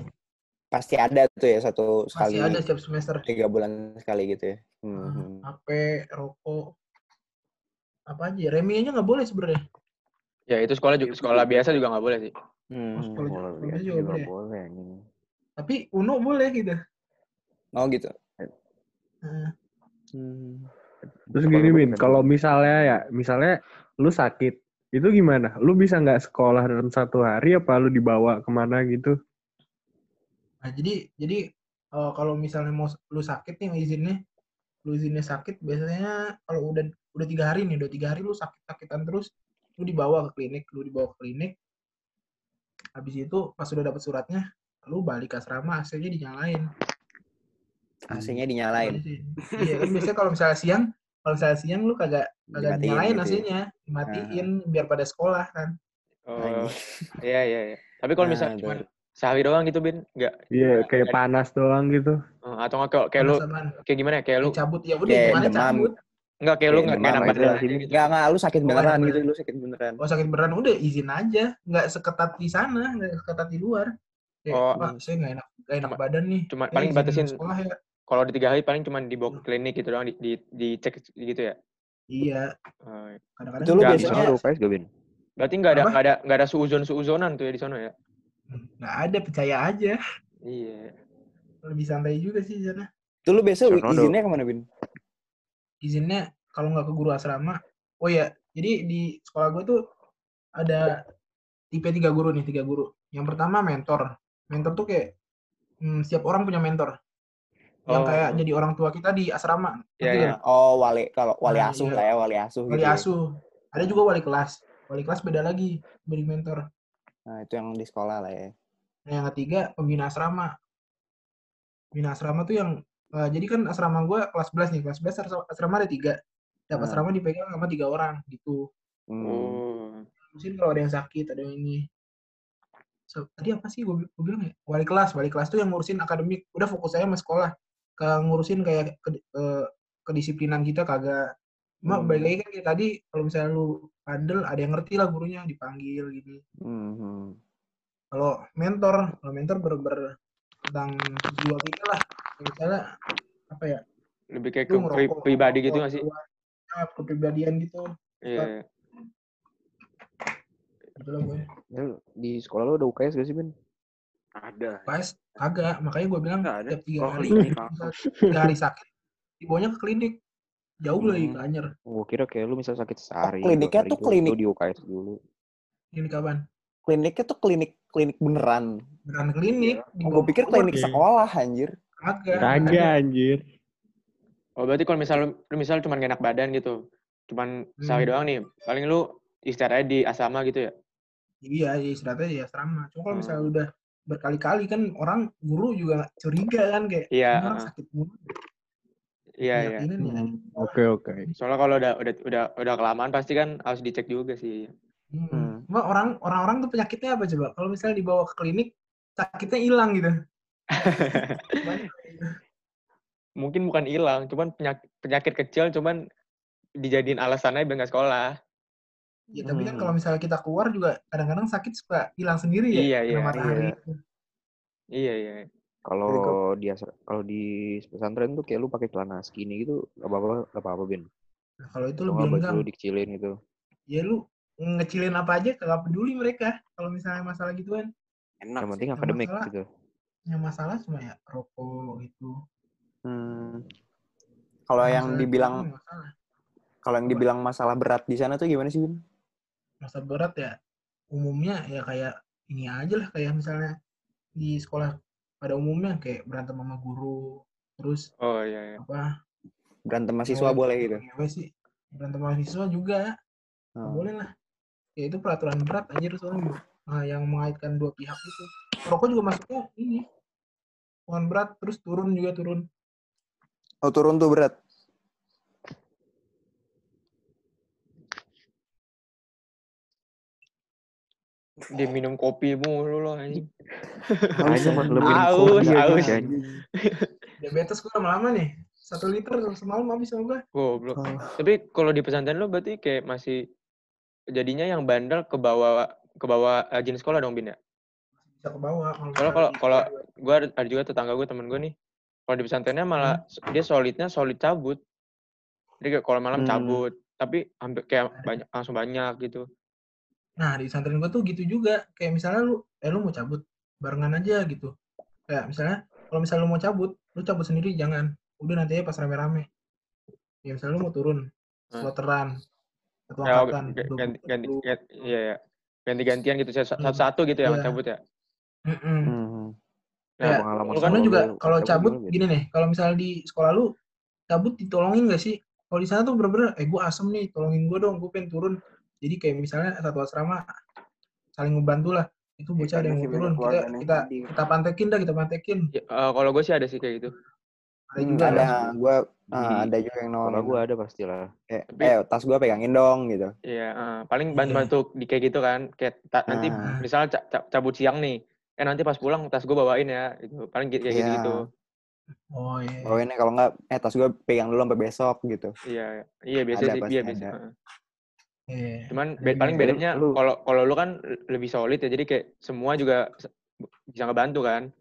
Pasti ada tuh ya satu Masih sekali. Pasti ada setiap semester. 3 bulan sekali gitu ya. HP, rokok, apa aja. Reminya nggak boleh sebenarnya. Ya, itu sekolah biasa juga nggak boleh sih. Sekolah juga boleh. Tapi UNO boleh gitu. Oh gitu. Terus gini Bin, kalau misalnya lu sakit itu gimana? Lu bisa nggak sekolah dalam 1 hari apa lu dibawa kemana gitu? Nah jadi kalau misalnya mau lu sakit nih izinnya sakit, biasanya kalau udah 3 hari nih, udah 3 hari lu sakit-sakitan terus, lu dibawa ke klinik, habis itu pas udah dapet suratnya lu balik ke asrama, AC-nya dinyalain. AC-nya dinyalain. Iya, kan biasanya kalau misalnya siang lu kagak nyalain gitu AC-nya, dimatiin biar pada sekolah kan. Oh. Iya. Tapi kalau misalnya cuma sehari doang gitu Bin, enggak. Iya, kayak panas doang gitu. Atau enggak kayak lu kayak gimana ya? Kayak lu cabut ya udah gimana cabut. Enggak kayak lu enggak enak badan. Enggak, lu sakit beneran gitu, lu sakit beneran. Oh, sakit beneran udah izin aja, enggak seketat di sana, enggak seketat di luar. Ya, saya nggak enak badan nih. Cuma paling batasin sekolah ya. Kalau di 3 hari paling cuma dibawa ke klinik gitu doang, dicek gitu ya. Iya. Kadang-kadang itu lu biasanya UKS gak Bin? Berarti nggak ada suuzonan tuh ya di sana ya? Nggak ada, percaya aja. Iya. Lebih santai juga sih di sana. Itu lu biasa izinnya kemana Bin? Izinnya kalau nggak ke guru asrama, oh ya, jadi di sekolah gue tuh ada tipe 3 guru nih, 3 guru. Yang pertama mentor. Mentor tuh kayak setiap orang punya mentor. Yang kayak jadi orang tua kita di asrama. Yeah. Oh, wali asuh. Ada juga wali kelas. Wali kelas beda lagi, beri mentor. Nah, itu yang di sekolah lah ya. Nah, yang ketiga pembina asrama. Pembina asrama tuh yang jadi kan asrama gue kelas 11 nih. Kelas 11 asrama ada 3. Setiap asrama dipegang sama 3 orang gitu. Mungkin kalau ada yang sakit, ada yang ini. tadi apa sih gue bilang ya, wali kelas tuh yang ngurusin akademik, udah fokus aja sama sekolah, ngurusin kayak kedisiplinan kita kagak. Cuma balik lagi kan ya, tadi kalau misalnya lu padel ada yang ngerti lah gurunya, dipanggil gitu. Kalau mentor, ber tentang jiwa kita lah, misalnya apa ya, lebih kayak ke pribadi gitu nggak sih, kepribadian gitu. Iya. Itulah gue. Di sekolah lo ada UKS gak sih, Ben? Ada. UKS agak, makanya gue bilang tiap 3 hari sakit dibawanya ke klinik. Jauh lagi ke Anyer. Gue kira kayak lu misalnya sakit sehari. Kliniknya tuh klinik di UKS dulu. Klinik kapan? Kliniknya tuh klinik beneran. Beneran klinik. Gue pikir klinik sekolah, anjir. Kagak anjir. Oh, berarti kalau misal lu cuma gak enak badan gitu. Cuman sehari doang nih. Paling lu istirahatnya di asrama gitu ya? Iya, istirahatnya di asrama. Cuma kalau misalnya udah berkali-kali kan orang guru juga curiga kan kayak orang sakit mulu. Iya. Oke. Soalnya kalau udah kelamaan pasti kan harus dicek juga sih. Mbak, orang-orang tuh penyakitnya apa coba? Kalau misalnya dibawa ke klinik sakitnya hilang gitu. Mungkin bukan hilang, cuman penyakit kecil cuman dijadiin alasannya biar nggak sekolah. Ya tapi kan kalau misalnya kita keluar juga kadang-kadang sakit suka hilang sendiri ya. Iya. Matahari. Iya. Kalau di pesantren tuh kayak lu pakai celana skinny gitu, gak apa-apa Ben. Nah, kalau itu lu bilang kan. Lu dikecilin gitu. Ya lu ngecilin apa aja kagak peduli mereka kalau misalnya masalah gituan. Enak. Yang penting akademik masalah, gitu. Yang masalah cuma ya rokok gitu. Kalau yang dibilang masalah berat di sana tuh gimana sih, Ben? Masalah berat ya umumnya ya kayak ini aja lah, kayak misalnya di sekolah pada umumnya kayak berantem sama guru, terus apa berantem mahasiswa boleh gitu? Apa sih berantem mahasiswa juga boleh lah, ya itu peraturan berat anjir soalnya yang mengaitkan dua pihak itu. Rokok juga masuknya ini bukan berat, terus turun. Oh turun tuh berat. Dia minum kopi mulu loh anjing. Haus. Diabetes gue lama-lama nih. 1 liter semalam habis sama gue. Goblok. Tapi kalau di pesantren lo berarti kayak masih jadinya yang bandel ke bawah rajin sekolah dong, Bin ya? Bisa ke bawah. Kalau gue ada juga tetangga gue, temen gue nih. Kalau di pesantrennya malah dia solid cabut. Jadi kalau malam cabut, tapi hampir kayak langsung banyak gitu. Nah, di pesantren gue tuh gitu juga. Kayak misalnya lu mau cabut, barengan aja gitu. Kayak misalnya, kalau misalnya lu mau cabut, lu cabut sendiri jangan. Udah nanti aja pas rame-rame. Ya misalnya lu mau turun, sloteran, satu angkatan. Ganti-gantian gitu, satu-satu gitu ya, cabut ya. Kayak, lu kan juga kalau cabut gini nih, kalau misalnya di sekolah lu, cabut ditolongin gak sih? Kalau di sana tuh bener-bener, gue asem nih, tolongin gue dong, gue pengen turun. Jadi kayak misalnya satu asrama saling membantu lah. Itu bocah ada yang turun, kita pantekin. Ya, kalau gue sih ada sih kayak gitu. Ada juga ada juga yang nolong. Kalau gue ada pastilah. Tas gue pegangin dong gitu. Iya, paling bantu-bantu kayak gitu kan. Kayak nanti misalnya cabut siang nih. Nanti pas pulang tas gue bawain ya. Itu paling kayak gitu. Oh iya. Bawainnya kalau enggak tas gue pegang dulu sampai besok gitu. Iya biasanya sih biasa. Cuman paling bedanya kalau lu kan lebih solid ya, jadi kayak semua juga bisa ngebantu kan.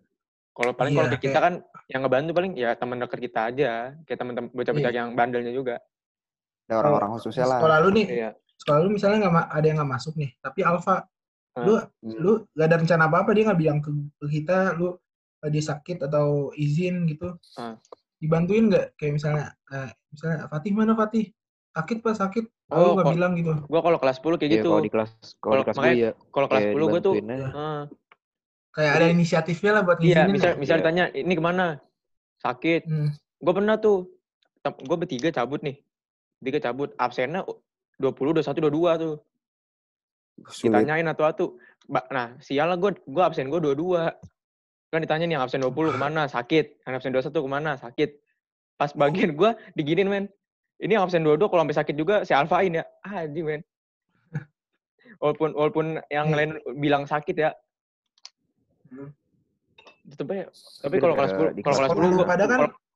Kalau paling kalau kita kan yang ngebantu paling ya teman dekat kita aja, kayak teman-teman bocah-bocah yang bandelnya juga. Ada orang-orang khususnya lah. Sekolah lu nih. Iya. Sekolah lu misalnya ada yang nggak masuk nih, tapi Alfa lu gak ada rencana apa-apa, dia nggak bilang ke kita lu dia sakit atau izin gitu. Dibantuin nggak? Kayak misalnya Fatih mana Fatih? Sakit. Oh, gak bilang gitu. Gue kalau kelas 10 kayak gitu. Kalau di kelas 10 ya. Kalau kelas 10 gue tuh kayak ada inisiatifnya lah buat ngizinin. Misal ditanya, ini kemana? Sakit. Gue pernah tuh, gue bertiga cabut nih. Absennya 20, 21, 22 tuh. Sulit. Ditanyain atu-atu. Nah, sial lah gue absen gue 22. Kan ditanya nih yang absen 20 kemana? Sakit. Yang absen 21 kemana? Sakit. Pas bagian gue diginin, men. Ini yang absen 22 kalau sampai sakit juga si Alfain ya. Anjing, men. Walaupun yang lain bilang sakit ya. Tetep ya. Tapi kalau kelas 10,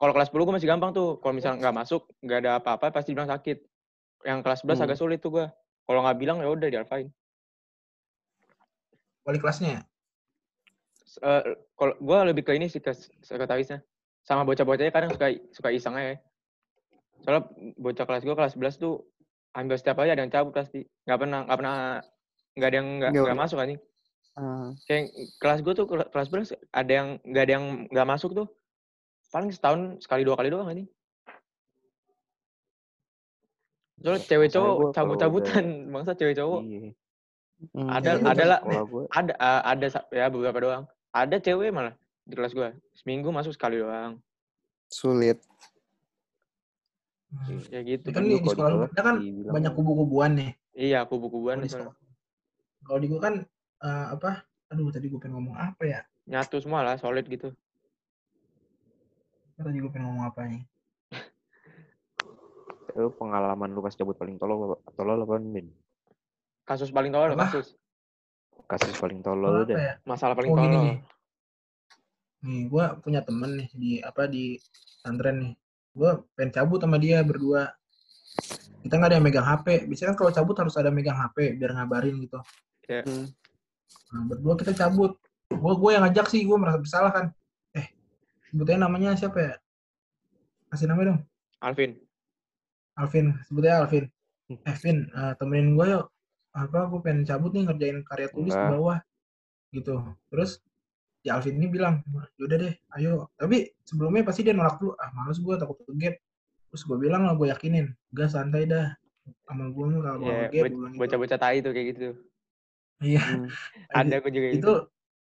kalau kelas 10 gue masih gampang tuh. Kalau misalnya nggak masuk, nggak ada apa-apa, pasti bilang sakit. Yang kelas 11 agak sulit tuh gue. Kalau nggak bilang ya udah dialfain. Wali kelasnya? Kalau gue lebih ke ini sih, ke sekretarisnya. Sama bocah-bocahnya kadang suka iseng aja. Soalnya bocah kelas gue kelas 11 tuh ambil setiap hari ada yang cabut pasti. Nggak ada yang nggak masuk anjing. Kayak kelas gue tuh kelas beras ada yang nggak masuk tuh paling setahun sekali dua kali doang nih. Soalnya cewek cowok cabut-cabutan bangsa cewek cowok. Ada ya beberapa doang. Ada cewek malah di kelas gue seminggu masuk sekali doang. Sulit. Ya gitu. Kan di sekolah kita kan banyak kubu-kubuan nih. Iya kubu-kubuan. Kalau di gue kan tadi gue pengen ngomong apa ya? Nyatu semua lah, solid gitu. Tadi gue pengen ngomong apa nih? Lu pengalaman lu pas cabut paling tolol apa, Min? Kasus paling tolol, Kasus paling tolol udah. Ya? Masalah paling tolol. Nih, gue punya temen nih di Tandren nih. Gue pengen cabut sama dia berdua. Kita nggak ada yang megang HP. Biasanya kan kalau cabut harus ada megang HP biar ngabarin gitu. Ya. Nah, berdua kita cabut. Gue yang ngajak sih, gue merasa bersalah kan. Sebutnya namanya siapa ya? Kasih nama dong. Alvin, sebutnya Alvin. Vin, temenin gue yuk. Gue pengen cabut nih ngerjain karya tulis ke bawah. Gitu. Terus ya Alvin ini bilang, "Yaudah deh, ayo." Tapi sebelumnya pasti dia nolak dulu. Males gue takut kegep. Terus gue bilang lah, gue yakinin. "Gak, santai dah. Sama gue kalau kegep." Bocah-bocah tai tuh kayak gitu. Iya. Ada aku juga itu.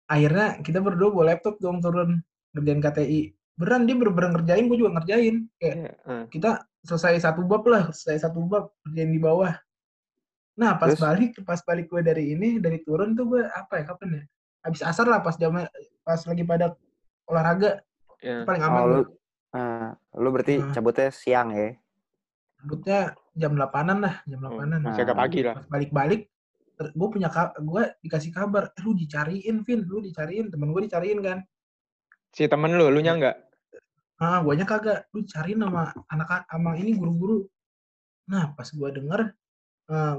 Akhirnya kita berdua bawa laptop dong turun ngerjain KTI. Beran dia bener-bener ngerjain, gue juga ngerjain. Kayak kita selesai satu bab ngerjain di bawah. Nah, pas balik gue dari turun tuh gue kapan ya? Habis asar lah pas lagi pada olahraga. Yeah. Paling aman. Lu berarti cabutnya siang ya? Cabutnya jam 8-an lah, Masih agak pagi lah. Pas balik-balik gue dikasih kabar, "Lu dicariin, Vin, temen gue dicariin kan." Si temen lu nya enggak? Guanya kagak. Lu cariin sama anak ama ini guru-guru. Nah, pas gue denger,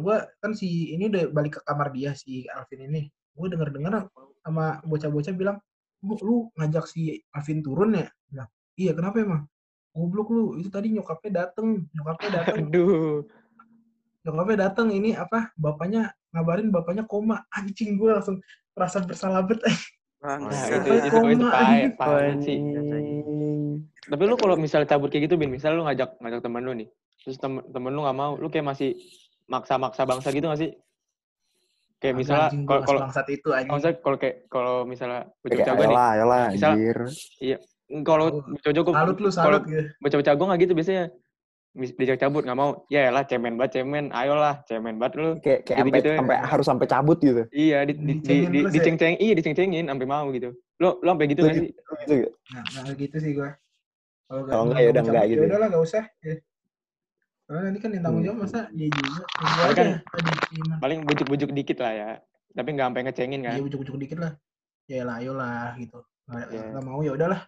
gue kan si ini udah balik ke kamar dia, si Alvin ini. Gue denger sama bocah-bocah bilang, "Lu ngajak si Alvin turun ya?" Bilang, "Iya, kenapa emang?" "Goblok lu, itu tadi nyokapnya dateng. Aduh. Nyokapnya dateng, ini bapaknya, ngabarin bapaknya koma. Anjing, gue langsung merasa bersalah banget. Itu pahit banget sih. Tapi lu kalau misal cabut kayak gitu, Bin, misal lu ngajak temen lu nih, terus temen lu nggak mau, lu kayak masih maksa-maksa bangsa gitu nggak sih? Kayak misalnya kalau misalnya bocah-bocah gue nih, misal iya kalau bocah-bocah gue nggak gitu biasanya diajak cabut nggak mau, yaelah cemen banget, ayolah cemen banget lu, kayak gitu harus sampai cabut gitu. Iya diceng-cengin sampai mau gitu. Lo sampai gitu nggak sih? Nggak gitu sih gue. Kalau nggak ya udah nggak gitu. Udah lah nggak usah. Karena nanti kan yang tanggung jawab masa dia juga. Paling bujuk-bujuk dikit lah ya, tapi nggak sampai ngecengin kan? Iya bujuk-bujuk dikit lah, yaelah ayolah gitu. Nggak mau ya udahlah,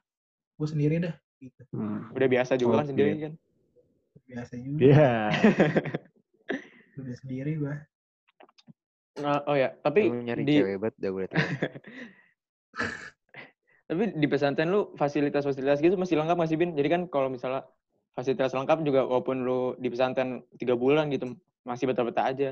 gue sendiri dah gitu. Udah biasa juga kan sendiri kan? Biasa juga. Iya. Udah sendiri gua. Tapi nyari cewek banget dah gue. Tapi di pesantren lu fasilitas gitu masih lengkap masih Bin. Jadi kan kalau misalnya fasilitas lengkap juga walaupun lu di pesantren 3 bulan gitu masih betah-betah aja.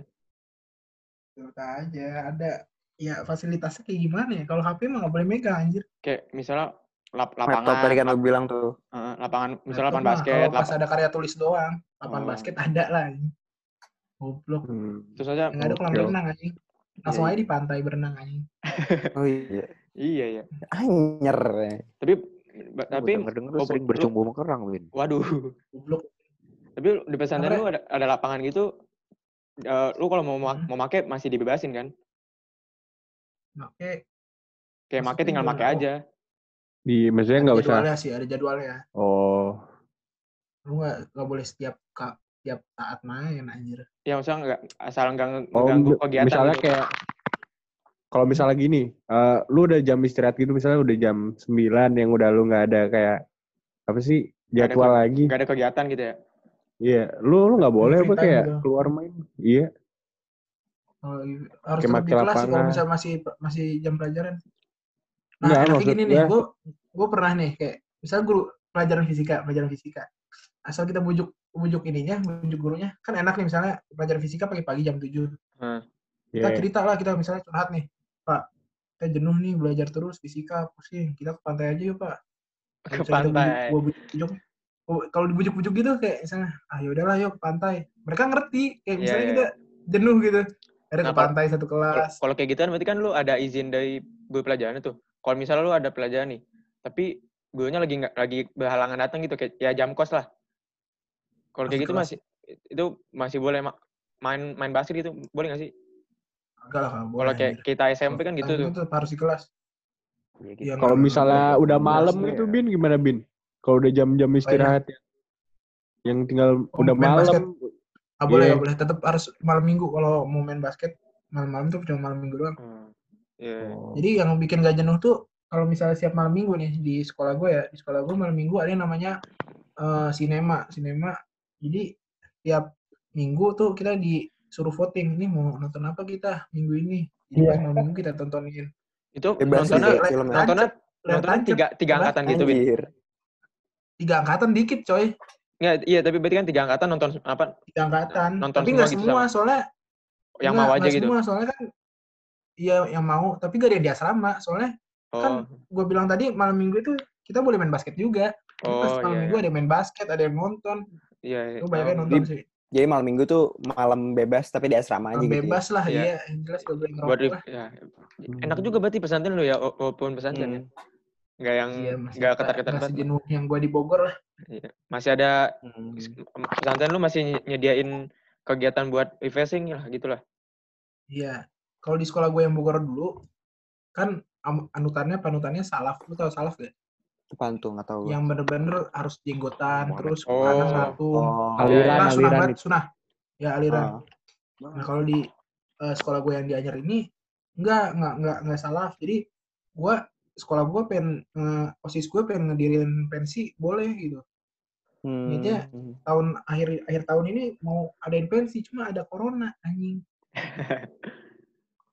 Ada ya fasilitasnya kayak gimana ya? Kalau HP mah enggak boleh megang anjir. Kayak misalnya lapangan tadi kan lo bilang tuh. Lapangan misalnya lapangan basket, pas ada karya tulis doang. Lapangan basket ada lah. Goblok. Terus aja enggak ada kolam renang anjing. Langsung aja di pantai berenang anjing. Oh iya. Iya ya. Anyer. Tapi gue sering bercumbu sama kerang, Win. Waduh. Goblok. Tapi di pesantren lu ada lapangan gitu. Lu kalau mau make masih dibebasin kan? Make. Kayak make tinggal make aja. Maksudnya nggak usah. Ada jadwalnya sih, ada jadwalnya. Oh. Lu nggak boleh setiap saat main anjir. Ya maksudnya nggak asal nggak mengganggu kegiatan. Misalnya gitu. Kayak kalau misalnya gini, lu udah jam istirahat gitu, misalnya udah jam 9 yang udah lu gak ada kayak, apa sih, jadwal lagi. Gak ada kegiatan gitu ya? Iya, yeah. Lu gak boleh apa kayak gitu. Keluar main. Iya. Oh, harus lebih kelas sih kalau misalnya masih jam pelajaran. Nah, tapi gini nih, gue pernah nih kayak, misalnya guru pelajaran fisika. Asal kita bujuk gurunya, kan enak nih misalnya pelajaran fisika pagi-pagi jam 7. Kita cerita lah, kita misalnya curhat nih, Pak, kita jenuh nih belajar terus fisika, pusing, kita ke pantai aja yuk Pak. Ke pantai. Kalau dibujuk-bujuk gitu kayak misalnya, ah yaudahlah yuk ke pantai. Mereka ngerti, kayak misalnya kita jenuh gitu, ada ke pantai satu kelas. Kalau kayak gitu kan berarti kan lu ada izin dari guru pelajaran itu. Kalau misalnya lu ada pelajaran nih, tapi gurunya lagi berhalangan datang gitu, kayak ya jam kos lah. Kalau kayak gitu masih boleh main basket gitu, boleh nggak sih? Enggak lah, boleh. Kalau kayak kita SMP kan gitu tuh. Harus di kelas. Ya, gitu. Kalau misalnya udah malam gitu, ya. Bin, gimana Bin? Kalau udah jam-jam istirahat yang tinggal udah malam. Ah boleh, boleh. Tetap harus malam minggu kalau mau main basket. Malam-malam tuh cuma malam minggu doang. Jadi yang bikin gak jenuh tuh kalau misalnya siap malam minggu nih di sekolah gue malam minggu ada yang namanya sinema. Jadi tiap minggu tuh kita disuruh voting nih mau nonton apa kita minggu ini. Jadi pas malam minggu kita tontonin. Itu nontonnya tiga angkatan gitu, Bin. 3 angkatan dikit, coy. Iya, tapi berarti kan 3 angkatan nonton apa? 3 angkatan. Nonton tapi enggak semua gitu, soalnya yang mau aja gitu. Semua soalnya kan yang mau, tapi enggak ada di asrama. Soalnya kan gue bilang tadi malam Minggu itu kita boleh main basket juga. Pas malam Minggu ada main basket, ada yang nonton. Iya. Gue bayangin nonton sih. Jadi malam Minggu tuh malam bebas tapi di asrama aja gitu. Bebas lah, iya. Yang jelas gue bilang ngerokok. Enak juga berarti pesantren lu ya, walaupun pesantren ya. Nggak yang nggak ketat-ketat banget. Masih jenuh yang gue di Bogor lah. Iya. Masih ada pesantren lu masih nyediain kegiatan buat refreshing lah gitulah. Iya. Kalau di sekolah gue yang Bogor dulu kan panutannya salaf. Lu tau salaf gak? Pantung atau yang bener-bener harus jenggotan terus kanan satu aliran sunah. Ya aliran. Nah kalau di sekolah gue yang di Anyer ini enggak salaf. Jadi sekolah gue pengen, OSIS gue pengen ngedirin pensi, boleh gitu. Intinya tahun akhir tahun ini mau adain pensi, cuma ada corona, anjing.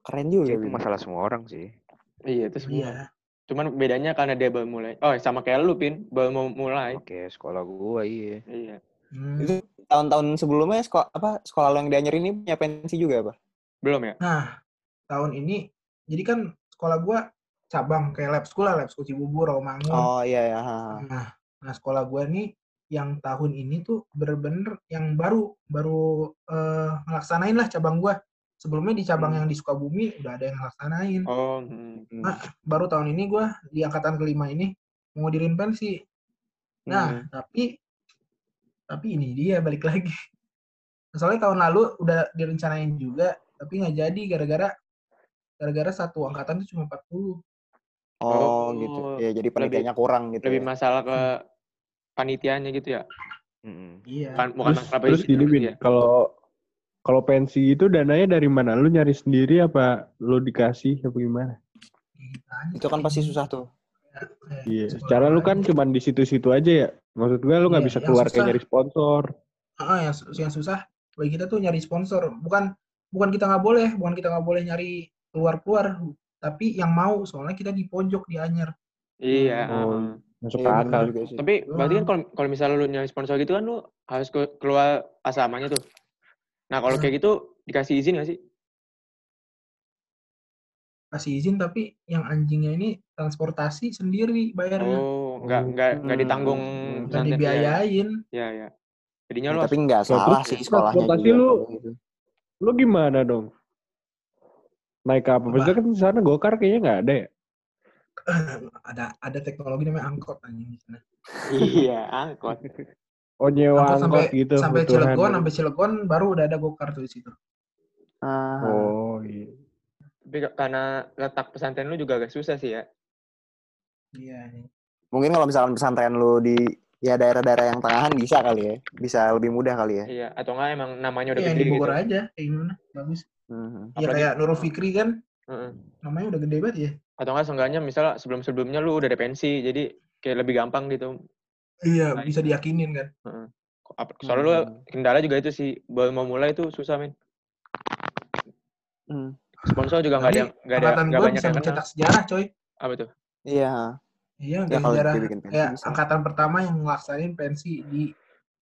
Keren juga. Itu masalah semua orang sih. Iya, itu semua. Iya. Cuman bedanya karena dia baru mulai. Oh, sama kayak lu, Pin. Baru mau mulai. Oke, sekolah gue, iya. Itu tahun-tahun sebelumnya, sekolah lo yang di Anyer ini punya pensi juga, apa? Belum ya? Nah, tahun ini, jadi kan sekolah gue, cabang kayak Lab School Cibubur, Romangun. Oh iya. Nah sekolah gue nih yang tahun ini tuh bener-bener yang baru ngelaksanain lah cabang gue. Sebelumnya di cabang yang di Sukabumi udah ada yang ngelaksanain. Nah baru tahun ini gue di angkatan kelima ini mau ngadirin pensi. Nah tapi ini dia balik lagi. Soalnya tahun lalu udah direncanain juga tapi nggak jadi gara-gara satu angkatan itu cuma 40. Oh gitu. Ya jadi panitianya kurang gitu. Lebih masalah ke panitianya gitu ya. Iya. Terus gini Bin, kalau pensi itu dananya dari mana? Lu nyari sendiri apa lu dikasih apa gimana? Itu kan pasti susah tuh. Iya. Secara lu kan cuman di situ-situ aja ya. Maksud gue lu nggak bisa keluar kayak nyari sponsor. Yang susah bagi kita tuh nyari sponsor. Bukan kita nggak boleh, nyari keluar, tapi yang mau soalnya kita di pojok di Anyer. Iya. Masuk akal juga sih. Tapi berarti kan kalau misalnya lu nyari sponsor gitu kan lu harus keluar asramanya tuh. Nah kalau kayak gitu dikasih izin nggak sih? Kasih izin tapi yang anjingnya ini transportasi sendiri bayarnya. Oh nggak ditanggung. Nggak dibiayain. Iya. Jadinya lu. Tapi nggak salah sih sekolahnya. Transportasi lu gimana dong? Naik apa? Maksudnya kan di sana Gokar kayaknya nggak ada ya? Ada teknologi namanya angkot anjing di sana. Iya, angkot. Oh, nyewa angkot gitu. Sampai Cilegon baru udah ada Gokar tuh di situ. Oh, iya. Tapi karena letak pesantren lu juga agak susah sih ya. Iya. Mungkin kalau misalkan pesantren lu di daerah-daerah yang tangahan bisa kali ya. Bisa lebih mudah kali ya. Iya, atau enggak emang namanya udah gede gitu. Iya, di Bogor aja kayak gimana? Bagus. Iya kayak Nurul Fikri kan Namanya udah gede banget ya. Atau nggak seenggaknya misalnya sebelum-sebelumnya lu udah ada pensi, jadi kayak lebih gampang gitu. Iya, bisa diyakinin kan. Soalnya lu kendala juga itu sih, baru mau mulai itu susah, men. Sponsor juga nggak ada, nggak ada, nggak banyak yang mencetak sejarah, coy. Apa tuh? Iya. Iya, nggak sejarah. Ya, angkatan pertama yang ngelaksanin pensi di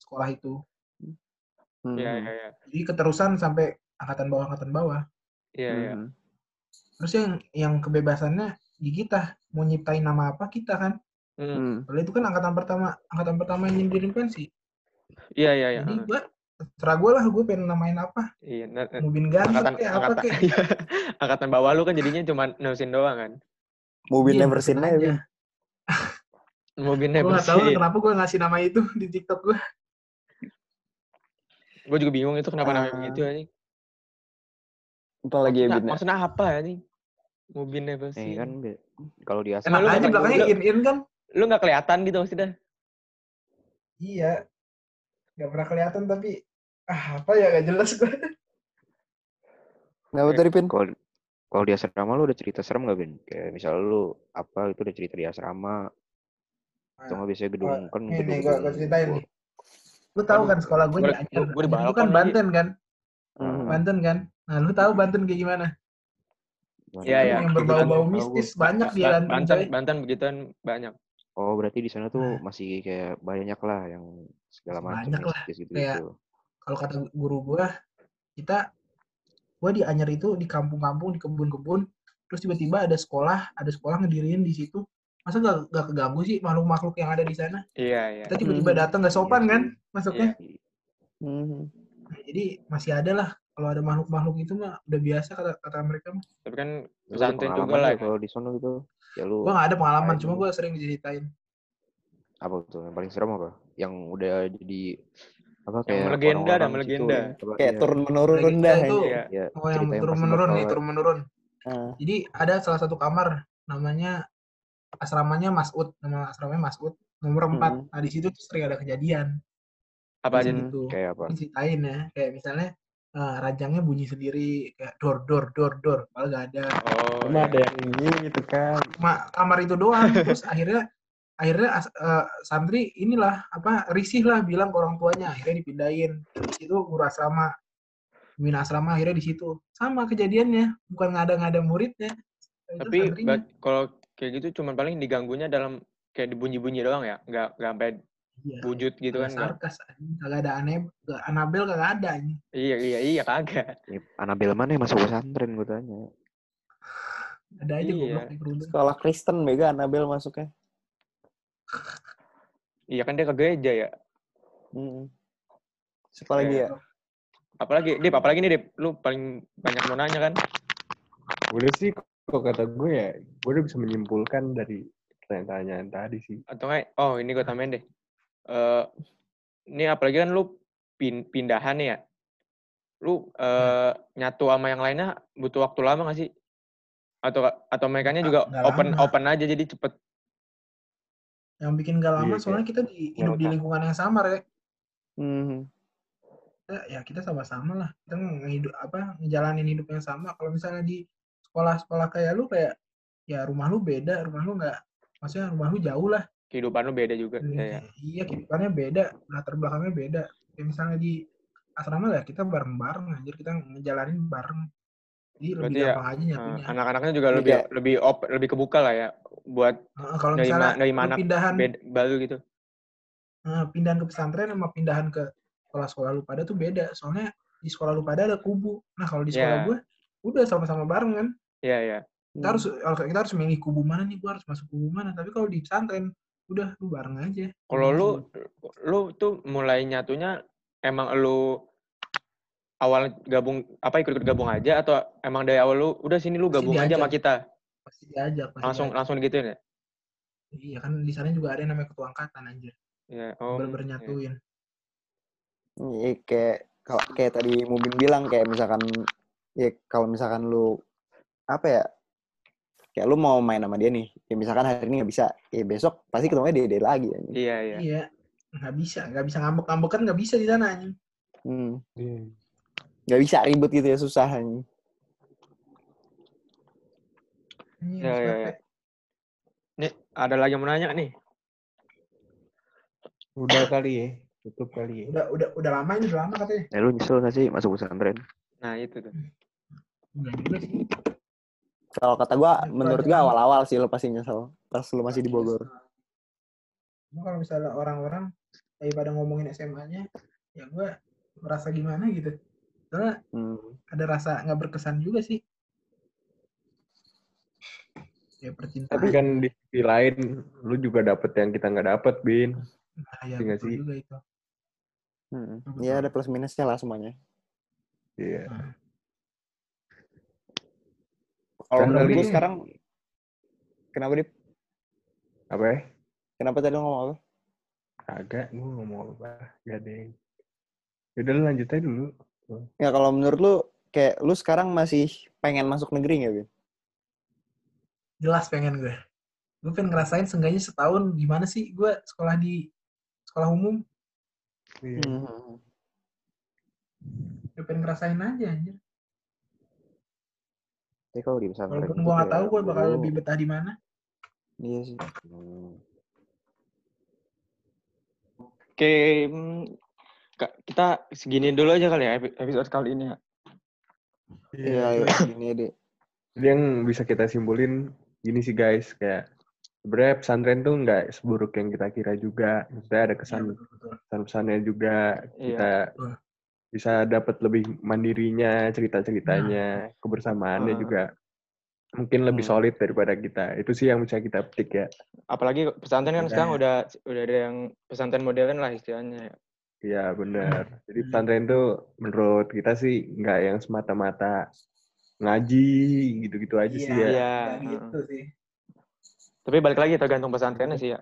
sekolah itu. Iya. Jadi keterusan sampai angkatan bawah. Iya. Terus yang kebebasannya di kita mau nyiptain nama apa kita kan. Lalu itu kan angkatan pertama yang nyindirin pensi. Iya. Jadi gue terserah gue lah, gue pengen namain apa. Iya. Mubin ganteng kayak apa kayak. Angkatan bawah lu kan jadinya cuma nerusin doang kan. Mubin neversin aja. Mubin neversin. Gue nggak tahu kenapa gue ngasih nama itu di TikTok gue. Gue juga bingung itu kenapa namanya begitu aja. Apalagi ya, maksudnya apa ya nih? Mubin neversin. Kan kalau di asal. Enak aja belakangnya in kan. Lu nggak kelihatan gitu maksudnya. Iya. Gak pernah kelihatan tapi apa ya gak jelas gue. Gak betul Pin. Kalau di asrama lu udah cerita serem gak Pin? Kayak misalnya lu apa itu udah cerita di asrama. Atau nggak biasanya gedung kan? Ini gue ceritain nih. Lu tahu kan sekolah gue di Anyer. Itu kan Banten kan? Banten kan? Nah lu tahu Banten kayak gimana? Iya. Yang berbau-bau mistis banyak di Banten. Banten begituan banyak. Oh berarti di sana tuh masih kayak banyak lah yang segala macam. Banyak lah. Gitu. Kayak kalau kata guru gua, gua di Anyer itu di kampung-kampung, di kebun-kebun, terus tiba-tiba ada sekolah ngediriin di situ. Masa gak keganggu sih makhluk-makhluk yang ada di sana? Iya. Kita tiba-tiba datang gak sopan kan masuknya? Nah, jadi masih ada lah kalau ada makhluk-makhluk itu mah udah biasa kata mereka mah. Tapi kan pesantren juga lah kalau di sono gitu. Ya lu, gue gak ada pengalaman, cuma gue sering diceritain. Apa tuh? Yang paling serem apa? Yang udah jadi apa kayak yang melegenda. Gitu, kayak turun-menurun dah. Ya. Oh yang turun-menurun. Jadi ada salah satu kamar, namanya asramanya Mas'ud. Nama asramanya Mas'ud, nomor 4. Nah di situ tuh sering ada kejadian. Apa aja itu? Kayak apa? Diceritain ya, kayak misalnya rajangnya bunyi sendiri kayak dor, padahal nggak ada. Cuma ada yang ini gitu kan. Cuma kamar itu doang. Terus akhirnya santri inilah risih lah bilang ke orang tuanya. Akhirnya dipindahin. Di situ guru asrama, pemimpin asrama akhirnya di situ. Sama kejadiannya, bukan ngada-ngada muridnya. Tapi kalau kayak gitu cuma paling diganggunya dalam kayak dibunyi-bunyi doang ya, nggak sampai. Ya, wujud gitu kan sarkas, kagak ada Anabel kagak ada ini. Iya kagak. Anabel mana yang masuk pesantren gue tanya. Ada aja goblok di kerudung. Sekolah Kristen mega Anabel masuknya. Iya kan dia ke gereja ya. Siapa lagi ya? Apalagi nih Dip, lu paling banyak mau nanya kan? Boleh sih kok kata gue ya, gue udah bisa menyimpulkan dari pertanyaan tadi sih. Atau enggak? Oh, ini gue tambahin deh. Ini apalagi kan lu pindahan ya, lu nyatu sama yang lainnya butuh waktu lama nggak sih? Atau merekanya juga open aja jadi cepet. Yang bikin gak lama soalnya kita hidup di lingkungan yang samar ya. Kita sama-sama lah, kita ngejalanin hidup yang sama. Kalau misalnya di sekolah-sekolah kayak lu kayak ya rumah lu beda, rumah lu nggak, maksudnya rumah lu jauh lah. Kehidupan lu beda juga. Iya, kehidupannya beda. Latar belakangnya beda. Kayak misalnya di asrama lah, kita bareng-bareng. Anjir, kita ngejalanin bareng. Jadi berarti lebih gampang aja nyatunya. Anak-anaknya juga lebih kebuka lah ya. Buat kalau misalnya dari anak pindahan, baru gitu. Pindahan ke pesantren sama pindahan ke sekolah-sekolah lu pada tuh beda. Soalnya di sekolah lu pada ada kubu. Nah, kalau di sekolah gue, udah sama-sama bareng kan. Iya. Kita harus milih kubu mana nih, gue harus masuk kubu mana. Tapi kalau di pesantren, udah lu bareng aja. Kalau lu tuh mulai nyatunya emang lu awal gabung ikut gabung aja atau emang dari awal lu udah sini lu gabung aja sama kita? Pasti diajak. Langsung gituin ya? Iya kan di sana juga ada yang namanya ketua angkatan anjir. Iya, bernyatuin. Iya kayak tadi Mubin bilang kayak misalkan kalau misalkan lu apa ya? Kayak lu mau main sama dia nih. Ya misalkan hari ini enggak bisa, ya besok pasti ketemunya dia lagi ya. Iya. Iya. Enggak bisa ngambek-ngambek kan enggak bisa di sana anjing. Enggak bisa ribut gitu ya susah anjing. Ya. Nih, ada lagi yang mau nanya nih. Udah kali ya, tutup kali ya. Udah lama ini, udah lama katanya. Lu nyesel gak sih masuk pesantren? Nah, itu tuh. Enggak juga sih. Kalau kata gue, menurut gue awal-awal sih lu pasti nyesel. Pas lu masih di Bogor. Kalau misalnya orang-orang daripada ngomongin SMA-nya, ya gue merasa gimana gitu. Soalnya ada rasa gak berkesan juga sih. Ya percintaan. Tapi kan di sisi lain, lu juga dapet yang kita gak dapet, Bin. Nah, ya betul sih? Juga itu. Ya ada plus minusnya lah semuanya. Iya. Yeah. Kalau menurut gue sekarang, kenapa Dip? Apa ya? Kenapa tadi lu ngomong apa? Agak, gue ngomong apa? Gak ada yang... Yaudah lu lanjut aja dulu. Ya kalau menurut lu, kayak lu sekarang masih pengen masuk negeri gak, Bin? Jelas pengen gue. Gue pengen ngerasain seenggaknya setahun gimana sih gue sekolah di sekolah umum. Iya. Gue pengen ngerasain aja. Tapi kalau di pesantren. Walaupun gue nggak tahu gue bakal lebih betah di mana. Iya sih. Oke, kita segini dulu aja kali ya episode kali ini. Iya. Segini deh. Jadi yang bisa kita simpulin gini sih guys, kayak sebenarnya pesantren tuh nggak seburuk yang kita kira juga. Maksudnya ada kesan-kesannya juga. Kita bisa dapat lebih mandirinya, cerita-ceritanya, kebersamaannya juga mungkin lebih solid daripada kita. Itu sih yang bisa kita petik ya. Apalagi pesantren kan sekarang udah ada yang pesantren modern lah istilahnya. Iya benar. Jadi pesantren tuh menurut kita sih nggak yang semata-mata ngaji gitu-gitu aja sih ya. Iya gitu sih. Tapi balik lagi tergantung pesantrennya sih ya.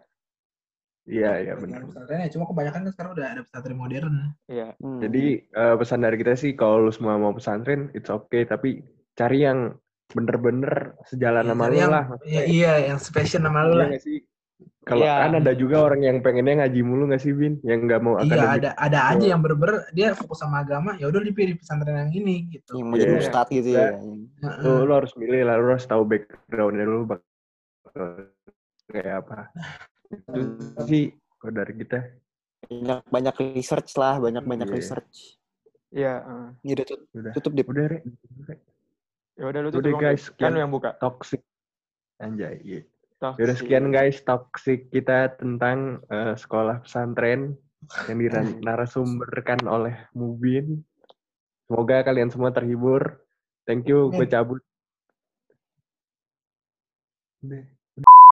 Iya benar. Pesantrennya cuma kebanyakan kan sekarang udah ada pesantren modern. Iya. Jadi pesan dari kita sih kalau lu semua mau pesantren it's okay, tapi cari yang bener-bener sejalan sama lu lah. Iya, yang spesial sama lu lah. Kalau kan ada juga orang yang pengennya ngaji mulu nggak sih Bin, yang nggak mau akademik. Iya ada aja yang bener-bener dia fokus sama agama, ya udah dipilih pesantren yang ini gitu. Yang mau jadi ustad gitu ya. Lo harus milih lah, lo harus tahu backgroundnya dulu kayak apa. Itu sih kalau dari kita. Banyak research lah, banyak research. Iya. Ini udah tutup deh. Udah Rek. Ya udah lu tutup guys. Kan lu yang buka. Toxic. Anjay. Iya. Yaudah sekian guys toksik kita tentang sekolah pesantren yang dinarasumberkan oleh Mubin. Semoga kalian semua terhibur. Thank you, gue cabut.